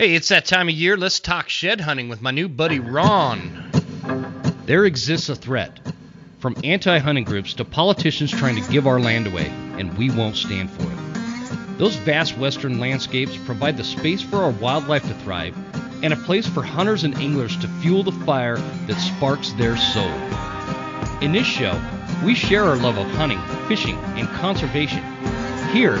Hey, it's that time of year. Let's talk shed hunting with my new buddy Ron. There exists a threat, from anti-hunting groups to politicians trying to give our land away, and we won't stand for it. Those vast western landscapes provide the space for our wildlife to thrive and a place for hunters and anglers to fuel the fire that sparks their soul. In this show, we share our love of hunting, fishing, and conservation. Here,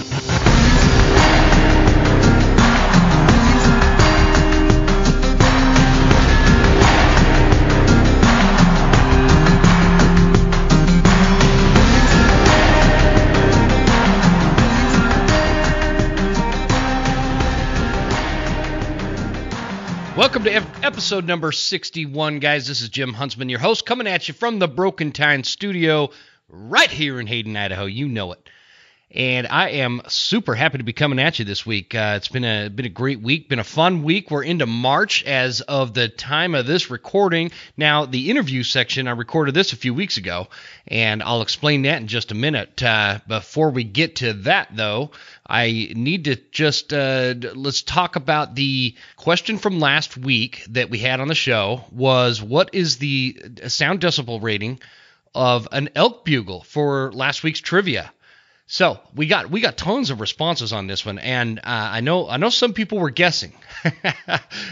Welcome to episode number 61, guys. This is Jim Huntsman, your host, coming at you from the Broken Tine Studio right here in Hayden, Idaho. You know it. And I am super happy to be coming at you this week. It's been a great week, been a fun week. We're into March as of the time of this recording. Now, the interview section, I recorded this a few weeks ago, and I'll explain that in just a minute. Before we get to that, though, I need to just let's talk about the question from last week that we had on the show was, what is the sound decibel rating of an elk bugle for last week's trivia? So we got tons of responses on this one, and I know some people were guessing.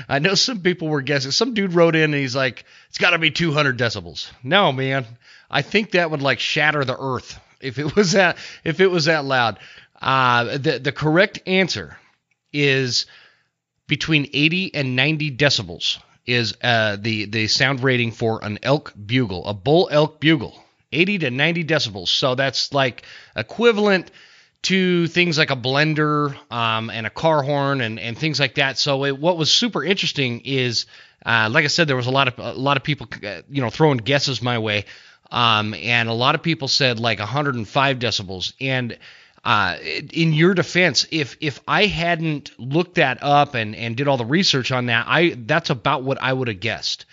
I know some people were guessing. Some dude wrote in and he's like, it's got to be 200 decibels. No, man, I think that would like shatter the earth if it was that loud. The correct answer is between 80 and 90 decibels is the sound rating for an elk bugle, a bull elk bugle. 80 to 90 decibels. So that's like equivalent to things like a blender and a car horn and things like that. So what was super interesting is, like I said, there was a lot of people, throwing guesses my way. And a lot of people said like 105 decibels. And in your defense, if I hadn't looked that up and did all the research on that, that's about what I would have guessed.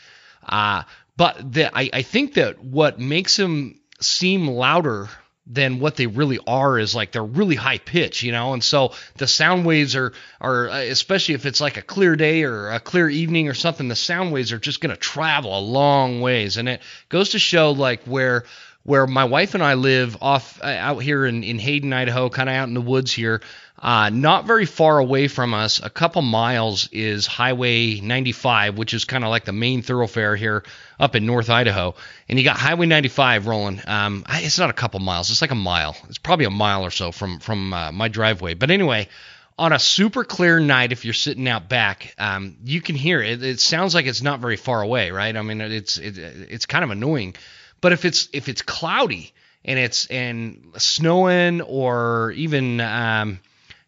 But I think that what makes them seem louder than what they really are is like they're really high pitch, and so the sound waves are especially if it's like a clear day or a clear evening or something, the sound waves are just going to travel a long ways. And it goes to show like where my wife and I live off out here in Hayden, Idaho, kind of out in the woods here, not very far away from us, a couple miles is Highway 95, which is kind of like the main thoroughfare here up in North Idaho. And you got Highway 95 rolling. It's not a couple miles. It's like a mile. It's probably a mile or so from my driveway. But anyway, on a super clear night, if you're sitting out back, you can hear it. It sounds like it's not very far away, right? I mean, it's kind of annoying. But if it's cloudy and it's snowing or even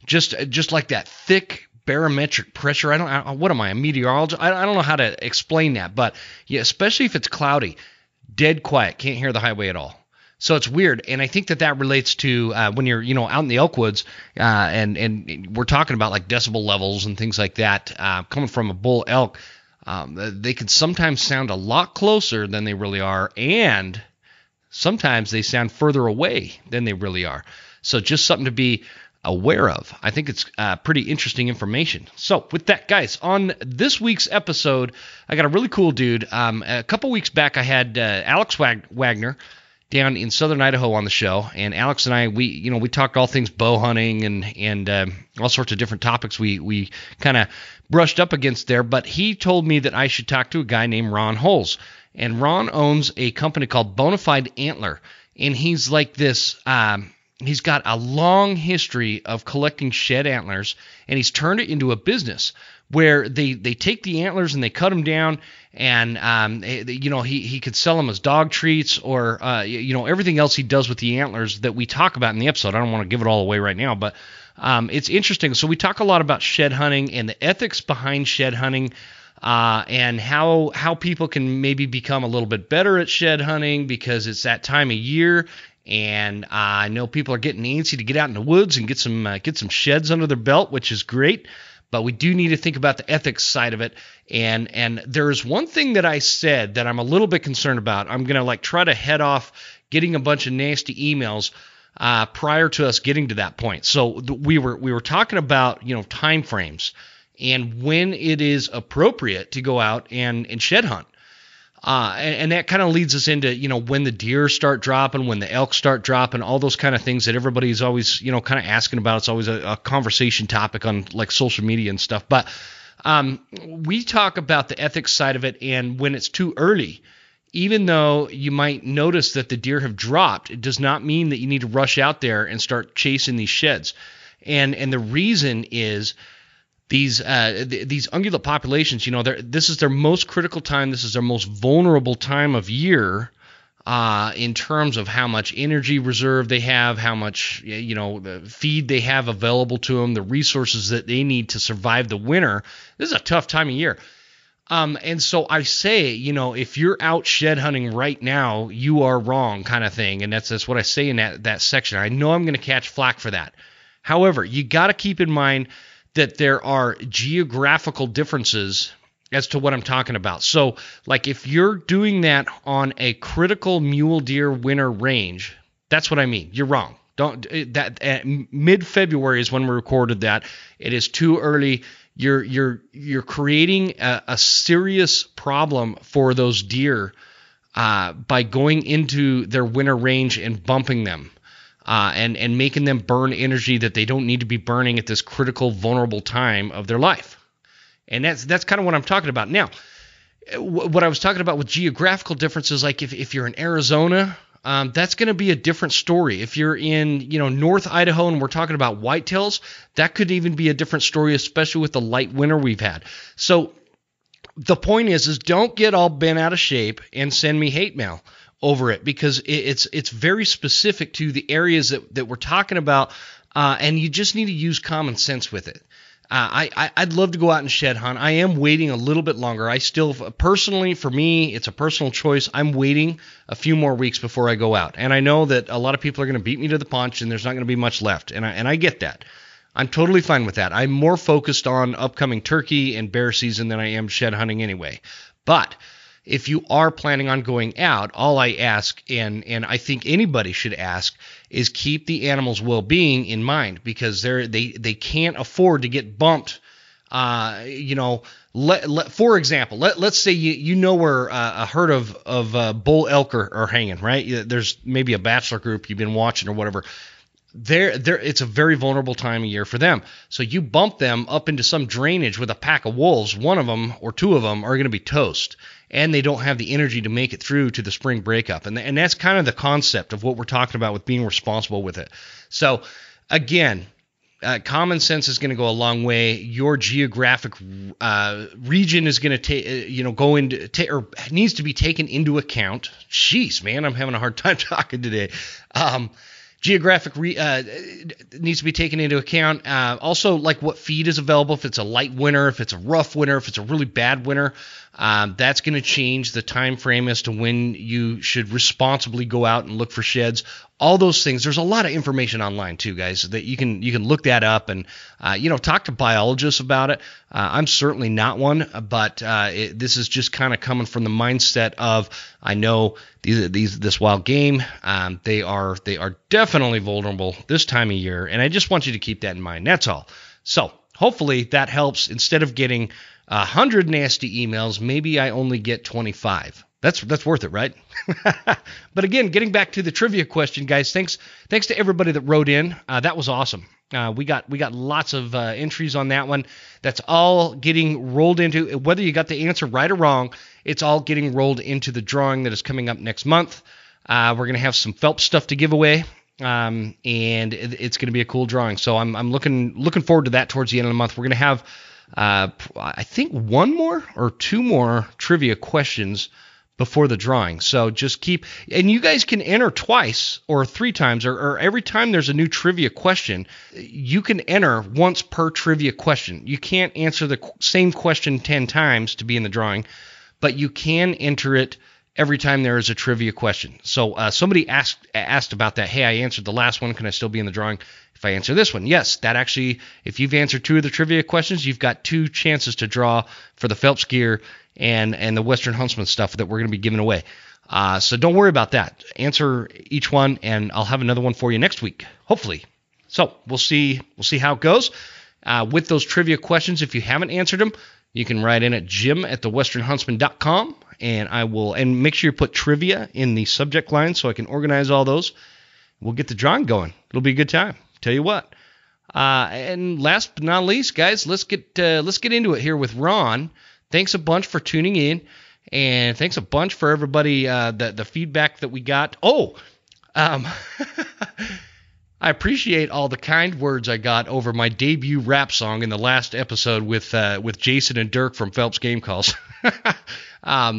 just like that thick barometric pressure. What am I, a meteorologist? I don't know how to explain that, but yeah, especially if it's cloudy, dead quiet, can't hear the highway at all. So it's weird, and I think that relates to when you're out in the elk woods, and we're talking about like decibel levels and things like that coming from a bull elk. They can sometimes sound a lot closer than they really are, and sometimes they sound further away than they really are. So just something to be aware of. I think it's pretty interesting information. So with that, guys, on this week's episode, I got a really cool dude. A couple weeks back, I had Alex Wagner down in southern Idaho on the show, and Alex and I, we talked all things bow hunting and all sorts of different topics we kind of brushed up against there, but he told me that I should talk to a guy named Ron Hulse, and Ron owns a company called Bone-A-Fide Antlers, and he's like this, he's got a long history of collecting shed antlers, and he's turned it into a business where they take the antlers and they cut them down, and he could sell them as dog treats or everything else he does with the antlers that we talk about in the episode. I don't want to give it all away right now, but it's interesting. So we talk a lot about shed hunting and the ethics behind shed hunting. And how people can maybe become a little bit better at shed hunting because it's that time of year, and I know people are getting antsy to get out in the woods and get some sheds under their belt, which is great. But we do need to think about the ethics side of it. And there's one thing that I said that I'm a little bit concerned about. I'm going to try to head off getting a bunch of nasty emails prior to us getting to that point. So we were talking about, timeframes and when it is appropriate to go out and shed hunt. And that kind of leads us into, when the deer start dropping, when the elk start dropping, all those kind of things that everybody's always, kind of asking about. It's always a conversation topic on social media and stuff. But we talk about the ethics side of it, and when it's too early, even though you might notice that the deer have dropped, it does not mean that you need to rush out there and start chasing these sheds. And the reason is, these ungulate populations, this is their most critical time. This is their most vulnerable time of year in terms of how much energy reserve they have, how much the feed they have available to them, the resources that they need to survive the winter. This is a tough time of year. And so I say, if you're out shed hunting right now, you are wrong, kind of thing. And that's what I say in that section. I know I'm going to catch flack for that. However, you got to keep in mind that there are geographical differences as to what I'm talking about. So, if you're doing that on a critical mule deer winter range, that's what I mean. You're wrong. Mid-February is when we recorded that. It is too early. You're creating a serious problem for those deer by going into their winter range and bumping them. And making them burn energy that they don't need to be burning at this critical, vulnerable time of their life. And that's kind of what I'm talking about. Now, what I was talking about with geographical differences, if you're in Arizona, that's going to be a different story. If you're in, North Idaho and we're talking about whitetails, that could even be a different story, especially with the light winter we've had. So the point is don't get all bent out of shape and send me hate mail over it, because it's very specific to the areas that we're talking about, and you just need to use common sense with it. I'd love to go out and shed hunt. I am waiting a little bit longer. I still, personally, for me, it's a personal choice. I'm waiting a few more weeks before I go out, and I know that a lot of people are going to beat me to the punch, and there's not going to be much left, and I get that. I'm totally fine with that. I'm more focused on upcoming turkey and bear season than I am shed hunting anyway, but if you are planning on going out, all I ask, and I think anybody should ask, is keep the animal's well-being in mind, because they can't afford to get bumped. For example, let's say you know where a herd of bull elk are hanging, right? There's maybe a bachelor group you've been watching or whatever. It's a very vulnerable time of year for them. So you bump them up into some drainage with a pack of wolves, one of them or two of them are going to be toast, and they don't have the energy to make it through to the spring breakup. And that's kind of the concept of what we're talking about with being responsible with it. So again, common sense is going to go a long way. Your geographic region is going to needs to be taken into account. Jeez, man, I'm having a hard time talking today. Geographic needs to be taken into account. Also, what feed is available, if it's a light winter, if it's a rough winter, if it's a really bad winter, that's going to change the time frame as to when you should responsibly go out and look for sheds. All those things. There's a lot of information online too, guys, that you can look that up and talk to biologists about it. I'm certainly not one, but this is just kind of coming from the mindset of I know this wild game. They are definitely vulnerable this time of year, and I just want you to keep that in mind. That's all. So hopefully that helps. Instead of getting 100 nasty emails, maybe I only get 25. That's worth it, right? But again, getting back to the trivia question, guys. Thanks to everybody that wrote in. That was awesome. We got lots of entries on that one. That's all getting rolled into, whether you got the answer right or wrong, it's all getting rolled into the drawing that is coming up next month. We're gonna have some Phelps stuff to give away, and it's gonna be a cool drawing. So I'm looking forward to that towards the end of the month. We're gonna have I think one more or two more trivia questions before the drawing. So just and you guys can enter twice or three times or every time there's a new trivia question, you can enter once per trivia question. You can't answer the same question 10 times to be in the drawing, but you can enter it every time there is a trivia question. So somebody asked about that. Hey, I answered the last one. Can I still be in the drawing if I answer this one? Yes, that actually, if you've answered two of the trivia questions, you've got two chances to draw for the Phelps gear and the Western Huntsman stuff that we're going to be giving away. So don't worry about that. Answer each one, and I'll have another one for you next week, hopefully. So we'll see how it goes. With those trivia questions, if you haven't answered them, you can write in at jim@thewesternhuntsman.com, and I will, and make sure you put trivia in the subject line so I can organize all those. We'll get the drawing going. It'll be a good time. Tell you what. And last but not least, guys, let's get into it here with Ron. Thanks a bunch for tuning in, and thanks a bunch for everybody the feedback that we got. I appreciate all the kind words I got over my debut rap song in the last episode with Jason and Dirk from Phelps Game Calls.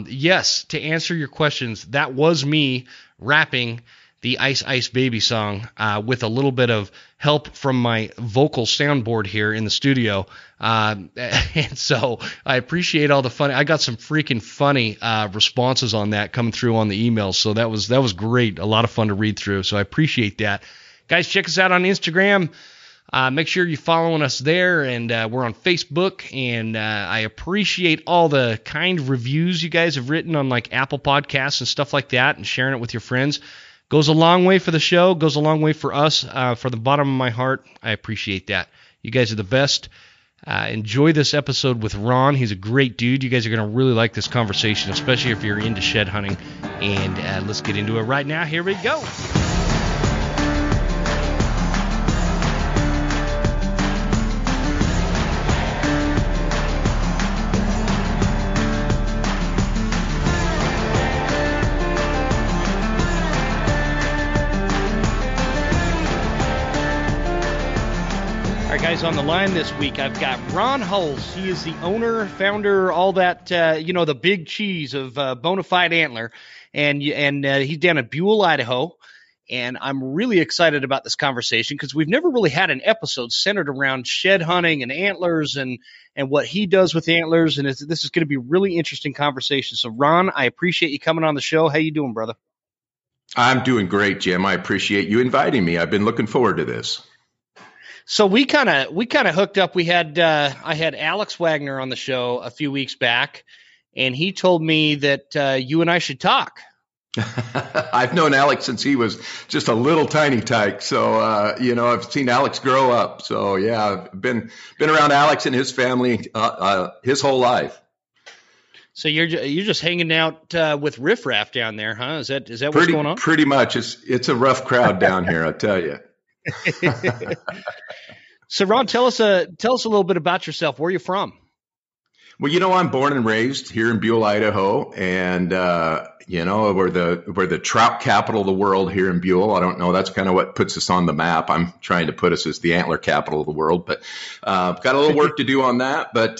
Yes, to answer your questions, that was me rapping the Ice Ice Baby song with a little bit of help from my vocal soundboard here in the studio. And so I appreciate all the fun. I got some freaking funny responses on that coming through on the emails. So that was great. A lot of fun to read through. So I appreciate that. Guys, check us out on Instagram. Make sure you're following us there, and we're on Facebook. And I appreciate all the kind reviews you guys have written on like Apple Podcasts and stuff like that, and sharing it with your friends. Goes a long way for the show. Goes a long way for us. From the bottom of my heart, I appreciate that. You guys are the best. Enjoy this episode with Ron. He's a great dude. You guys are going to really like this conversation, especially if you're into shed hunting. And let's get into it right now. Here we go. Guys, on the line this week, I've got Ron Hulse. He is the owner, founder, all that, the big cheese of Bone-A-Fide Antler, and he's down in Buhl, Idaho, and I'm really excited about this conversation because we've never really had an episode centered around shed hunting and antlers and what he does with antlers, and this is going to be a really interesting conversation. So, Ron, I appreciate you coming on the show. How you doing, brother? I'm doing great, Jim. I appreciate you inviting me. I've been looking forward to this. So we kind of hooked up. We had I had Alex Wagner on the show a few weeks back, and he told me that you and I should talk. I've known Alex since he was just a little tiny tyke. So I've seen Alex grow up. So yeah, I've been around Alex and his family his whole life. So you're just hanging out with Riff Raff down there, huh? Is that what's going on? Pretty much. It's a rough crowd down here, I tell you. So Ron, tell us a little bit about yourself. Where are you from? Well, I'm born and raised here in Buhl, Idaho, and we're the trout capital of the world here in Buhl. I don't know. That's kind of what puts us on the map. I'm trying to put us as the antler capital of the world, but I've got a little work to do on that. But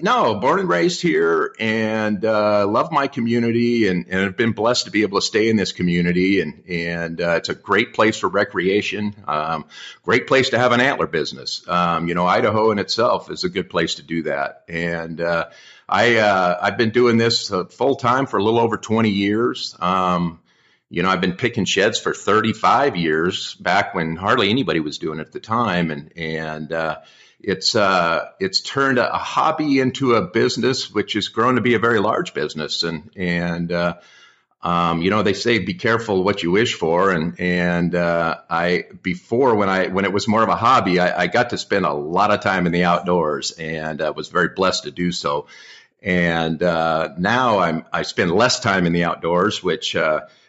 no, born and raised here, and love my community, and I've been blessed to be able to stay in this community, and it's a great place for recreation, great place to have an antler business. Idaho in itself is a good place to do that, and I've been doing this full time for a little over 20 years. I've been picking sheds for 35 years back when hardly anybody was doing it at the time. And it's turned a hobby into a business, which has grown to be a very large business. And they say, be careful what you wish for. Before when it was more of a hobby, I got to spend a lot of time in the outdoors, and I was very blessed to do so. And now I spend less time in the outdoors, which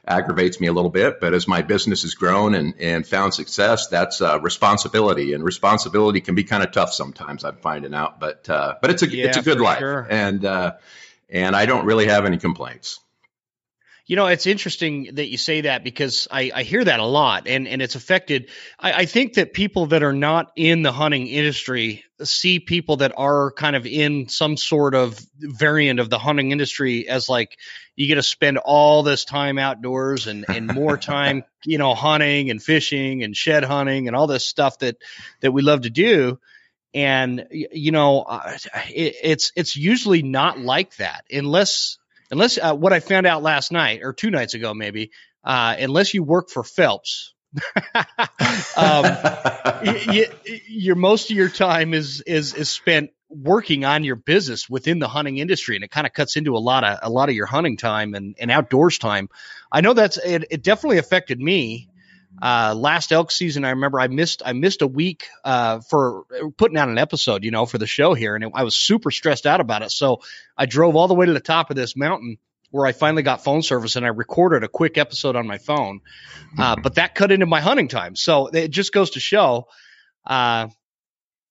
aggravates me a little bit. But as my business has grown and found success, that's responsibility, and responsibility can be kind of tough sometimes, I'm finding out. But it's a good life, sure. And I don't really have any complaints. You know, it's interesting that you say that, because I hear that a lot, and it's affected. I think that people that are not in the hunting industry see people that are kind of in some sort of variant of the hunting industry as like, you get to spend all this time outdoors and more time, hunting and fishing and shed hunting and all this stuff that we love to do. And, it's usually not like that unless unless what I found out last night or two nights ago, maybe, unless you work for Phelps, your most of your time is spent working on your business within the hunting industry, and it kind of cuts into a lot of your hunting time and outdoors time. I know that's it definitely affected me. Last elk season, I remember I missed a week for putting out an episode, for the show here, and I was super stressed out about it. So I drove all the way to the top of this mountain where I finally got phone service, and I recorded a quick episode on my phone. But that cut into my hunting time. So it just goes to show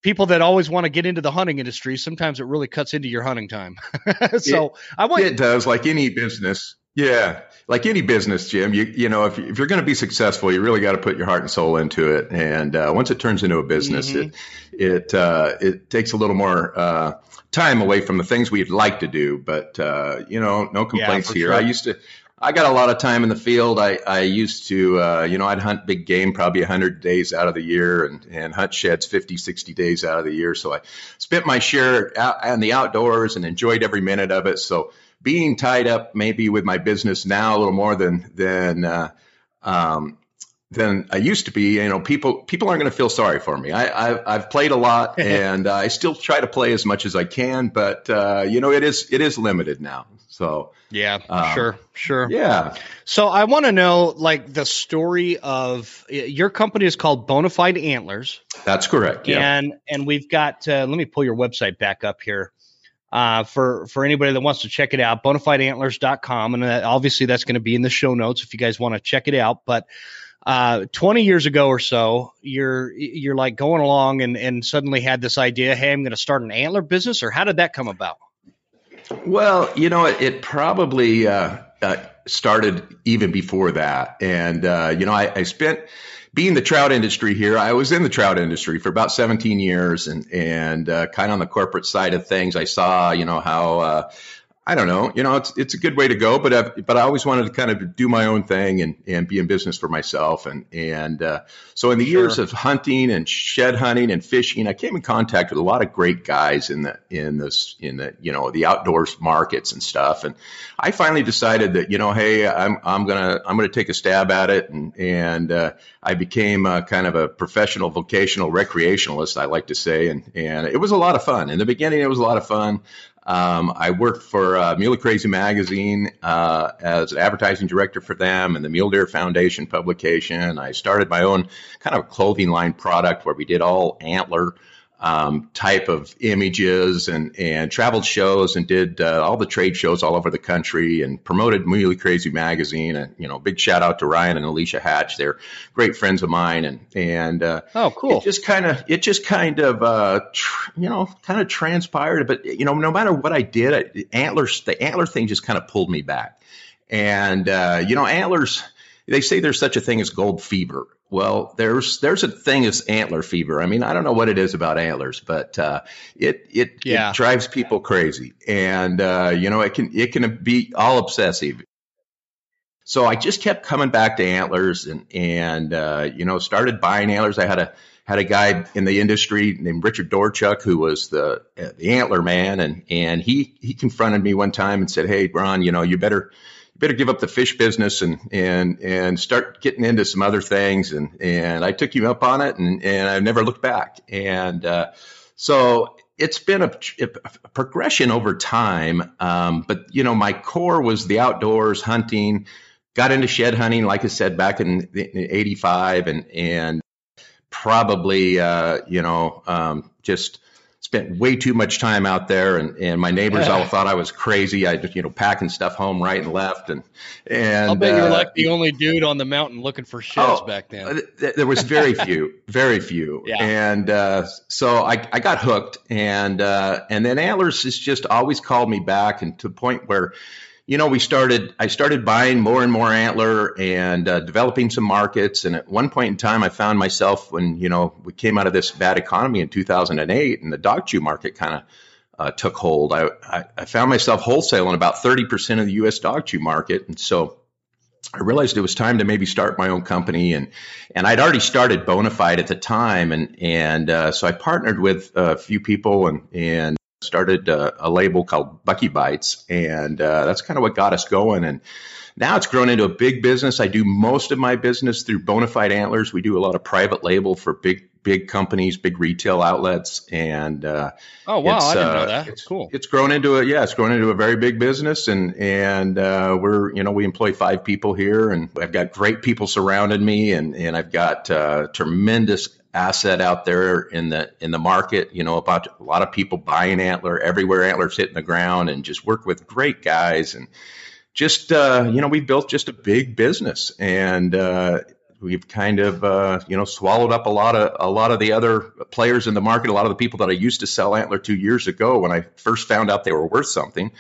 people that always want to get into the hunting industry, sometimes it really cuts into your hunting time. It does, like any business. Yeah. Like any business, Jim, you know, if you're going to be successful, you really got to put your heart and soul into it. And once it turns into a business, it takes a little more time away from the things we'd like to do. But, no complaints here. Sure. I got a lot of time in the field. I used to, I'd hunt big game probably 100 days out of the year and hunt sheds 50, 60 days out of the year. So I spent my share out in the outdoors and enjoyed every minute of it. So being tied up maybe with my business now a little more than I used to be, people aren't going to feel sorry for me. I've played a lot and I still try to play as much as I can, but it is limited now. So yeah, sure. Yeah. So I want to know, like, the story of your company is called Bone-A-Fide Antlers. That's correct. Yeah. And we've got, let me pull your website back up here. For anybody that wants to check it out, bonafideantlers.com. And obviously that's going to be in the show notes if you guys want to check it out. But 20 years ago or so, you're like going along and suddenly had this idea, hey, I'm going to start an antler business, or how did that come about? Well, it probably started even before that. And, I spent – being the trout industry here, I was in the trout industry for about 17 years and kind of on the corporate side of things. I saw, how, it's a good way to go, but I always wanted to kind of do my own thing and be in business for myself. So in the years of hunting and shed hunting and fishing, I came in contact with a lot of great guys in the the outdoors markets and stuff. And I finally decided that, hey, I'm going to take a stab at it. And I became kind of a professional vocational recreationalist, I like to say. And it was a lot of fun. In the beginning, it was a lot of fun. I worked for Muley Crazy Magazine as an advertising director for them and the Mule Deer Foundation publication. I started my own kind of clothing line product where we did all antler type of images and traveled shows and did all the trade shows all over the country and promoted Muley Crazy Magazine. And, big shout out to Ryan and Alicia Hatch. They're great friends of mine. And oh, cool. It just kind of transpired. But, no matter what I did, the antler thing just kind of pulled me back. And, antlers, they say there's such a thing as gold fever. Well, there's a thing as antler fever. I mean, I don't know what it is about antlers, but it drives people crazy, and it can be all obsessive. So I just kept coming back to antlers, and started buying antlers. I had a guy in the industry named Richard Dorchuk, who was the antler man, and he confronted me one time and said, "Hey, Ron, you better give up the fish business and start getting into some other things." And I took him up on it, and I've never looked back. So it's been a progression over time. But my core was the outdoors hunting, got into shed hunting, like I said, back in 85 and probably, just spent way too much time out there, and my neighbors all thought I was crazy. I packing stuff home right and left, and I'll bet you're like the only dude on the mountain looking for sheds back then. There was very few. Yeah. And so I got hooked, and then antlers has just always called me back, and to the point where, I started buying more and more antler and developing some markets. And at one point in time, I found myself when, we came out of this bad economy in 2008 and the dog chew market kind of took hold. I found myself wholesaling about 30% of the U.S. dog chew market. And so I realized it was time to maybe start my own company. And I'd already started Bone-A-Fide at the time. So I partnered with a few people and started a label called BuckeyBites, and that's kind of what got us going. And now it's grown into a big business. I do most of my business through Bone-A-Fide Antlers. We do a lot of private label for big companies, big retail outlets. And oh wow, I didn't know that. It's cool. It's grown into a it's grown into a very big business. And we're, you know, we employ 5 people here, and I've got great people surrounding me, and I've got tremendous asset out there in the market, you know, about a lot of people buying antler everywhere, antlers hitting the ground, and just work with great guys. And just, you know, we've built just a big business, and we've kind of, you know, swallowed up a lot of the other players in the market. A lot of the people that I used to sell antler to years ago, when I first found out they were worth something,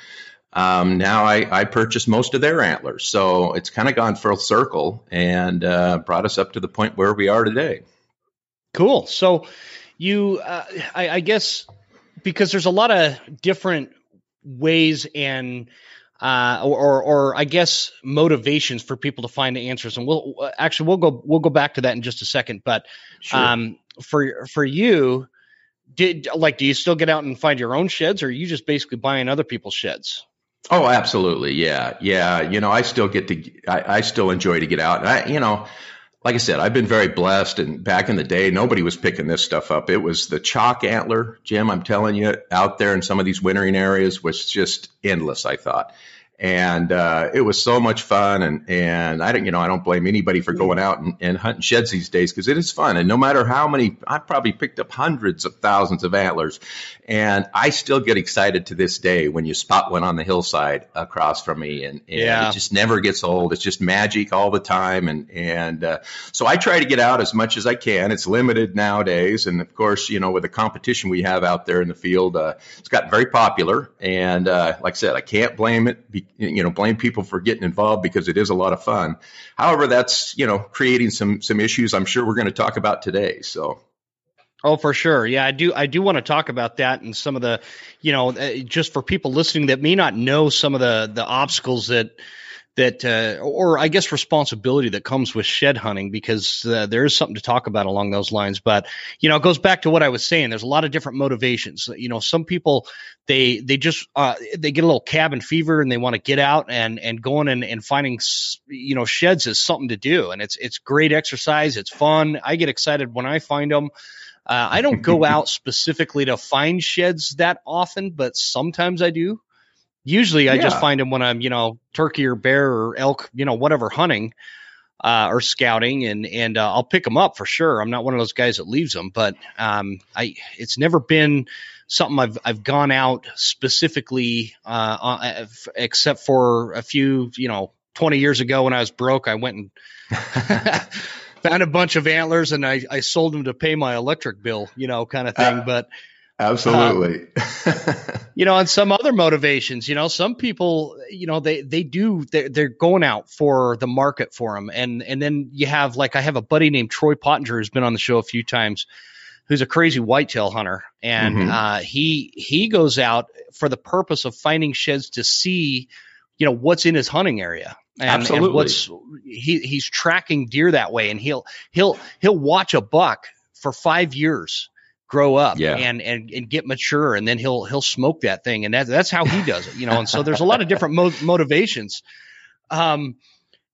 now I purchase most of their antlers. So it's kind of gone full circle and brought us up to the point where we are today. Cool. So you, I guess, because there's a lot of different ways and or I guess motivations for people to find the answers, and we'll go back to that in just a second. But sure. For you, do you still get out and find your own sheds, or are you just basically buying other people's sheds? Oh, absolutely, yeah. You know, I still get to, I still enjoy to get out, and I, you know. Like I said, I've been very blessed, and back in the day, nobody was picking this stuff up. It was the chalk antler, Jim, I'm telling you, out there in some of these wintering areas was just endless, I thought. And it was so much fun, and I don't blame anybody for going out and hunting sheds these days, because it is fun. And no matter how many, I probably picked up hundreds of thousands of antlers, and I still get excited to this day when you spot one on the hillside across from me, and yeah. It just never gets old. It's just magic all the time, and so I try to get out as much as I can. It's limited nowadays, and of course, you know, with the competition we have out there in the field, it's gotten very popular, and like I said, I can't blame it. Blame people for getting involved, because it is a lot of fun. However, that's, you know, creating some issues I'm sure we're going to talk about today. So. Oh, for sure. Yeah, I do want to talk about that, and some of the, you know, just for people listening that may not know some of the obstacles that or I guess responsibility that comes with shed hunting, because there is something to talk about along those lines. But, you know, it goes back to what I was saying. There's a lot of different motivations. You know, some people, they just, they get a little cabin fever, and they want to get out and going and finding, you know, sheds is something to do. And it's great exercise. It's fun. I get excited when I find them. I don't go out specifically to find sheds that often, but sometimes I do. Usually I just find them when I'm, you know, turkey or bear or elk, you know, whatever hunting, or scouting, and I'll pick them up for sure. I'm not one of those guys that leaves them, but, it's never been something I've gone out specifically, except for a few, you know, 20 years ago when I was broke, I went and found a bunch of antlers, and I sold them to pay my electric bill, you know, kind of thing. But absolutely. You know, and some other motivations, you know, some people, you know, they're going out for the market for them. And then you have, like, I have a buddy named Troy Pottinger, who's been on the show a few times, who's a crazy whitetail hunter. And mm-hmm. He goes out for the purpose of finding sheds to see, you know, what's in his hunting area. And, absolutely. And what's, he's tracking deer that way. And he'll watch a buck for 5 years grow up and get mature, and then he'll smoke that thing, and that's how he does it, you know. And so there's a lot of different motivations.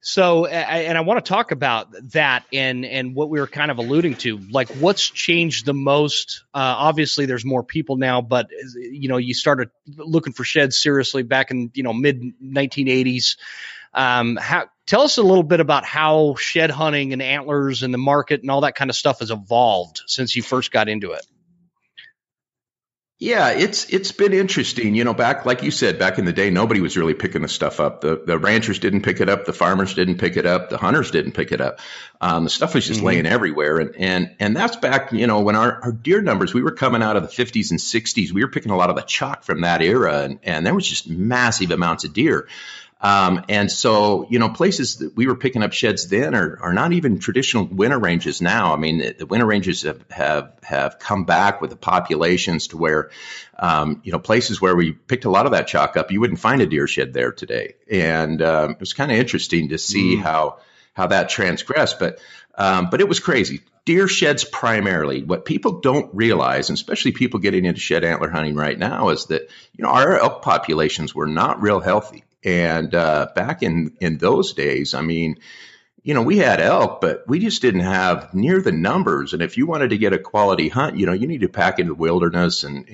So I want to talk about that and what we were kind of alluding to, like what's changed the most. Obviously, there's more people now, but you know, you started looking for sheds seriously back in, you know, mid 1980s. Tell us a little bit about how shed hunting and antlers and the market and all that kind of stuff has evolved since you first got into it. Yeah, it's been interesting. You know, back, like you said, back in the day, nobody was really picking the stuff up. The ranchers didn't pick it up. The farmers didn't pick it up. The hunters didn't pick it up. The stuff was just mm-hmm. laying everywhere. And that's back, you know, when our deer numbers, we were coming out of the 50s and 60s. We were picking a lot of the chalk from that era. And there was just massive amounts of deer. And so, you know, places that we were picking up sheds then are not even traditional winter ranges now. I mean, the winter ranges have come back with the populations to where, you know, places where we picked a lot of that chalk up, you wouldn't find a deer shed there today. And it was kind of interesting to see how how that transgressed. But it was crazy. Deer sheds primarily. What people don't realize, and especially people getting into shed antler hunting right now, is that, you know, our elk populations were not real healthy. And back in those days, I mean, you know, we had elk, but we just didn't have near the numbers. And if you wanted to get a quality hunt, you know, you need to pack into the wilderness and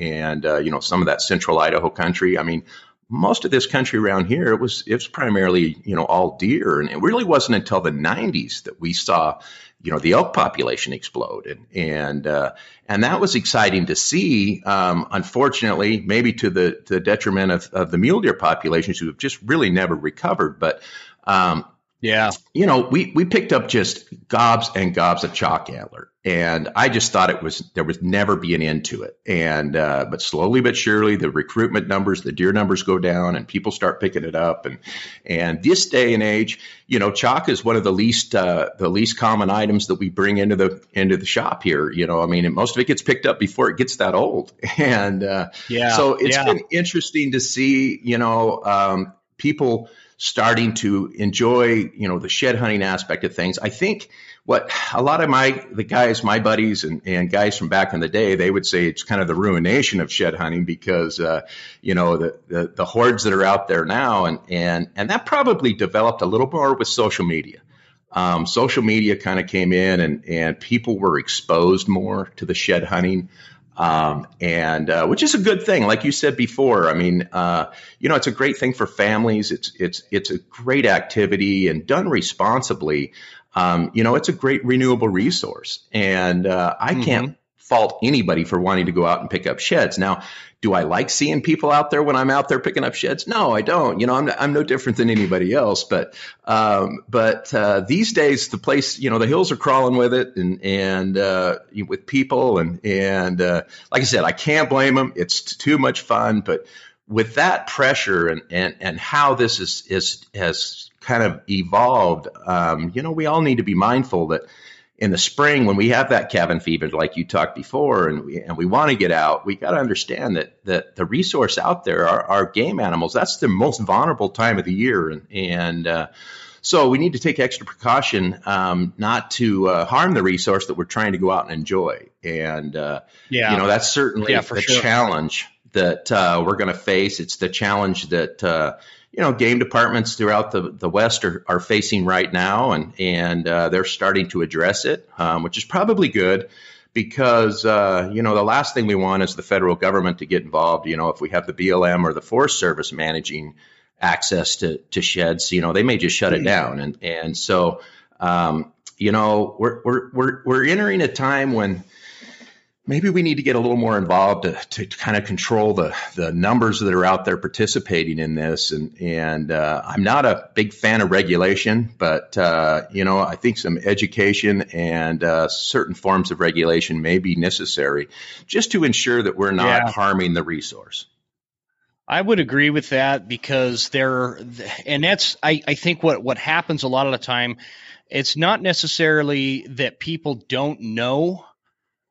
you know, some of that central Idaho country. I mean, most of this country around here, it was primarily, you know, all deer. And it really wasn't until the 90s that we saw, you know, the elk population explode. And that was exciting to see. Unfortunately, maybe to the detriment of the mule deer populations, who have just really never recovered. But, yeah, you know, we picked up just gobs and gobs of chalk antler. And I just thought there was never be an end to it. And, but slowly but surely, the recruitment numbers, the deer numbers go down, and people start picking it up. And this day and age, you know, chalk is one of the least common items that we bring into the shop here. You know, I mean, and most of it gets picked up before it gets that old. And, so it's been interesting to see, you know, people starting to enjoy, you know, the shed hunting aspect of things. I think what a lot of the guys, my buddies and guys from back in the day, they would say it's kind of the ruination of shed hunting because, you know, the hordes that are out there now. And that probably developed a little more with social media. Social media kind of came in and people were exposed more to the shed hunting. Which is a good thing. Like you said before, I mean, you know, it's a great thing for families. It's a great activity, and done responsibly. You know, it's a great renewable resource, and, I can't fault anybody for wanting to go out and pick up sheds. Now, do I like seeing people out there when I'm out there picking up sheds? No, I don't. You know, I'm no different than anybody else. But these days, the place, you know, the hills are crawling with it and with people and like I said, I can't blame them. It's too much fun. But with that pressure and how this has kind of evolved, you know, we all need to be mindful that in the spring, when we have that cabin fever, like you talked before, and we want to get out, we got to understand that the resource out there are our game animals. That's the most vulnerable time of the year, and so we need to take extra precaution not to harm the resource that we're trying to go out and enjoy. And you know, that's certainly the challenge that we're going to face. It's the challenge that you know, game departments throughout the West are facing right now, and they're starting to address it, which is probably good because, you know, the last thing we want is the federal government to get involved. You know, if we have the BLM or the Forest Service managing access to sheds, you know, they may just shut it down. And so, you know, we're entering a time when maybe we need to get a little more involved to kind of control the numbers that are out there participating in this. And I'm not a big fan of regulation, but, you know, I think some education and certain forms of regulation may be necessary just to ensure that we're not harming the resource. I would agree with that because I think what happens a lot of the time, it's not necessarily that people don't know.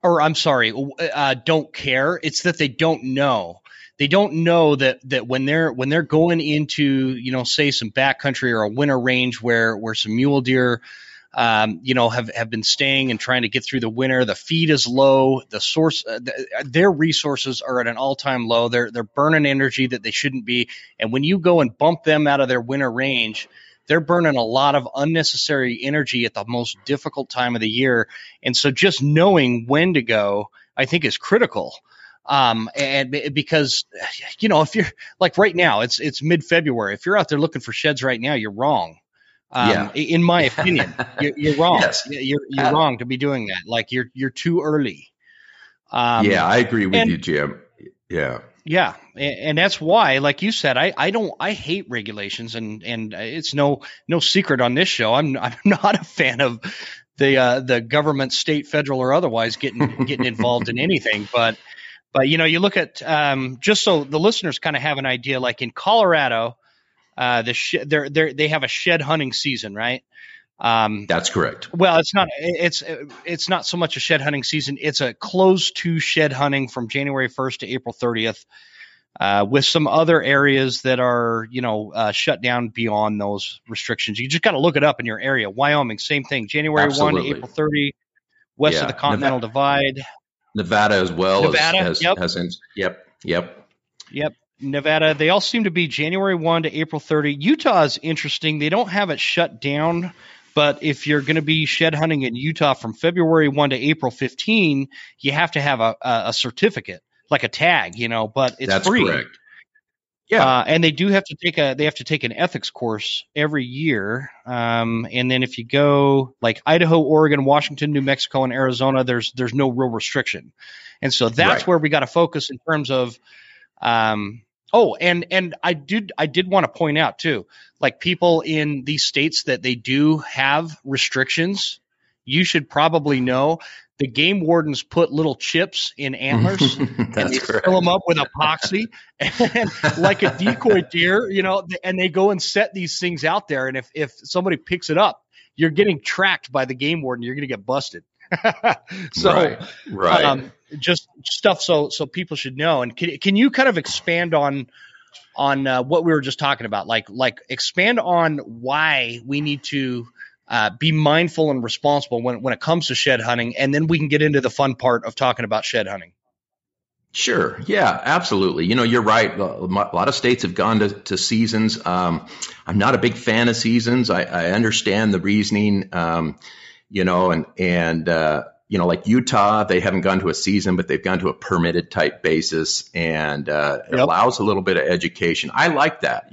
Or I'm sorry, don't care. It's that they don't know. They don't know that when they're going into, you know, say some backcountry or a winter range where some mule deer, you know, have been staying and trying to get through the winter. The feed is low. The source, their resources are at an all-time low. They're burning energy that they shouldn't be. And when you go and bump them out of their winter range, they're burning a lot of unnecessary energy at the most difficult time of the year. And so just knowing when to go, I think, is critical. And because, you know, if you're like right now, it's mid-February. If you're out there looking for sheds right now, you're wrong. In my opinion, you're wrong. Yes. You're wrong to be doing that. Like you're too early. I agree with you, Jim. Yeah. Yeah. And that's why, like you said, I hate regulations, and it's no secret on this show. I'm not a fan of the government, state, federal, or otherwise getting involved in anything. But, you know, you look at, just so the listeners kind of have an idea, like in Colorado, they have a shed hunting season, right? That's correct. Well, it's not so much a shed hunting season. It's a closed to shed hunting from January 1st to April 30th. with some other areas that are, shut down beyond those restrictions. You just got to look it up in your area. Wyoming, same thing. January 1, April 30, west of the Continental Divide. Nevada as well. Nevada, Yep. Nevada, they all seem to be January 1 to April 30. Utah is interesting. They don't have it shut down, but if you're going to be shed hunting in Utah from February 1 to April 15, you have to have a certificate, like a tag, but it's free. That's correct. Yeah. And they do have to take an ethics course every year. And then if you go like Idaho, Oregon, Washington, New Mexico, and Arizona, there's no real restriction. And so that's where we got to focus in terms of, and I did want to point out too, like people in these states that they do have restrictions, you should probably know the game wardens put little chips in antlers and they fill them up with epoxy and like a decoy deer, and they go and set these things out there. And if somebody picks it up, you're getting tracked by the game warden. You're going to get busted. So, just stuff. So people should know. And can you kind of expand on what we were just talking about? Like expand on why we need to be mindful and responsible when it comes to shed hunting. And then we can get into the fun part of talking about shed hunting. Sure. Yeah, absolutely. You're right. A lot of states have gone to seasons. I'm not a big fan of seasons. I understand the reasoning, like Utah, they haven't gone to a season, but they've gone to a permitted type basis, and it allows a little bit of education. I like that.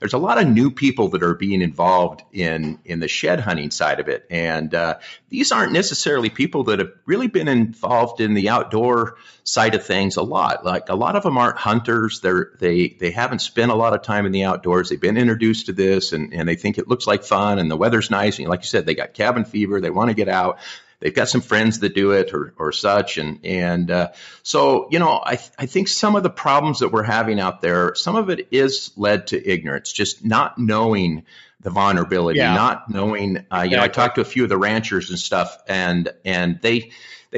There's a lot of new people that are being involved in the shed hunting side of it. And these aren't necessarily people that have really been involved in the outdoor side of things a lot. Like a lot of them aren't hunters. They haven't spent a lot of time in the outdoors. They've been introduced to this and they think it looks like fun and the weather's nice. And like you said, they got cabin fever. They want to get out. They've got some friends that do it or such. So, I think some of the problems that we're having out there, some of it is led to ignorance, just not knowing the vulnerability, not knowing, I talked to a few of the ranchers and stuff, and they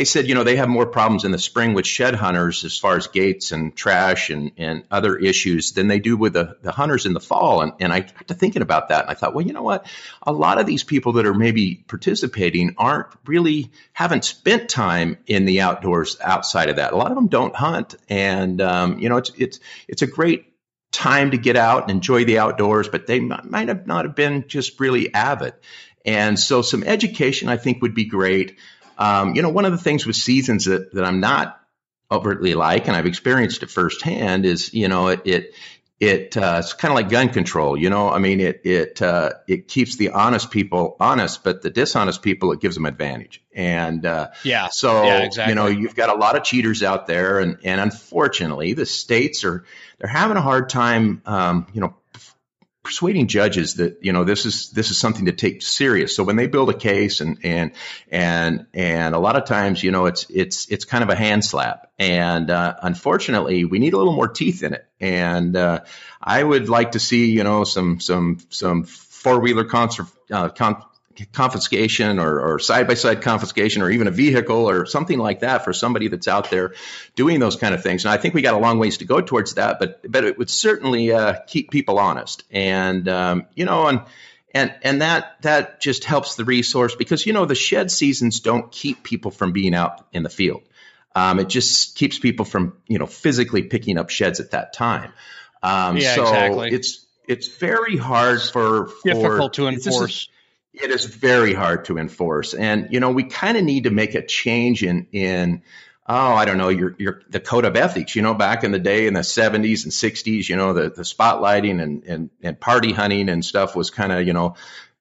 said, they have more problems in the spring with shed hunters as far as gates and trash and other issues than they do with the hunters in the fall. And I got to thinking about that. And I thought, well, you know what? A lot of these people that are maybe participating haven't spent time in the outdoors outside of that. A lot of them don't hunt. And, it's a great time to get out and enjoy the outdoors, but they might have not have been just really avid. And so some education, I think, would be great. One of the things with seasons that I'm not overtly like, and I've experienced it firsthand, is, it's kind of like gun control. It keeps the honest people honest, but the dishonest people, it gives them advantage. And, exactly. You've got a lot of cheaters out there. And unfortunately the states they're having a hard time, persuading judges that this is something to take serious. So when they build a case and a lot of times it's kind of a hand slap, and unfortunately we need a little more teeth in it. And I would like to see some four-wheeler confiscation or side-by-side confiscation, or even a vehicle or something like that for somebody that's out there doing those kind of things. And I think we got a long ways to go towards that, but it would certainly keep people honest. And, and that just helps the resource, because, the shed seasons don't keep people from being out in the field. It just keeps people from, physically picking up sheds at that time. Exactly. It's very hard for difficult to enforce. It is very hard to enforce. And, we kind of need to make a change in the code of ethics. Back in the day in the 70s and 60s, the spotlighting and party hunting and stuff was kind of,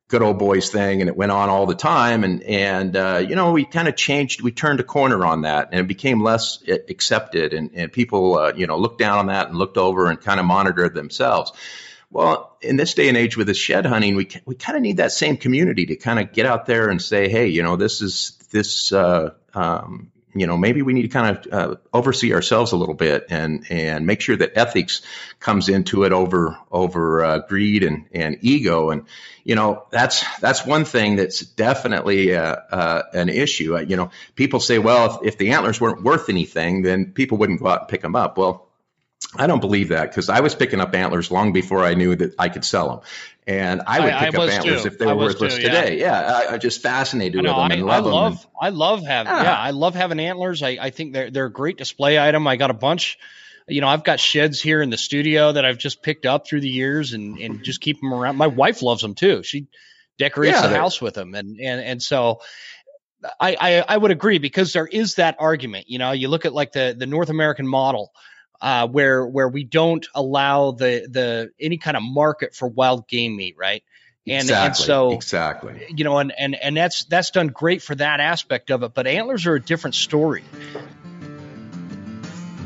good old boys thing. And it went on all the time. And we kind of changed. We turned a corner on that, and it became less accepted. And people, looked down on that and looked over and kind of monitored themselves. Well, in this day and age with the shed hunting, we kind of need that same community to kind of get out there and say, hey, maybe we need to kind of oversee ourselves a little bit and make sure that ethics comes into it over greed and ego. And, that's one thing that's definitely an issue. People say, well, if the antlers weren't worth anything, then people wouldn't go out and pick them up. Well, I don't believe that, because I was picking up antlers long before I knew that I could sell them. And I would pick up antlers too, if they were worthless today. Yeah, I'm just fascinated with them and love them. I love having antlers. I think they're a great display item. I got a bunch. You know, I've got sheds here in the studio that I've just picked up through the years and just keep them around. My wife loves them too. She decorates the house with them. And so I would agree, because there is that argument. You know, you look at like the North American model, where we don't allow the any kind of market for wild game meat, right? And exactly. You know, and that's done great for that aspect of it, but antlers are a different story.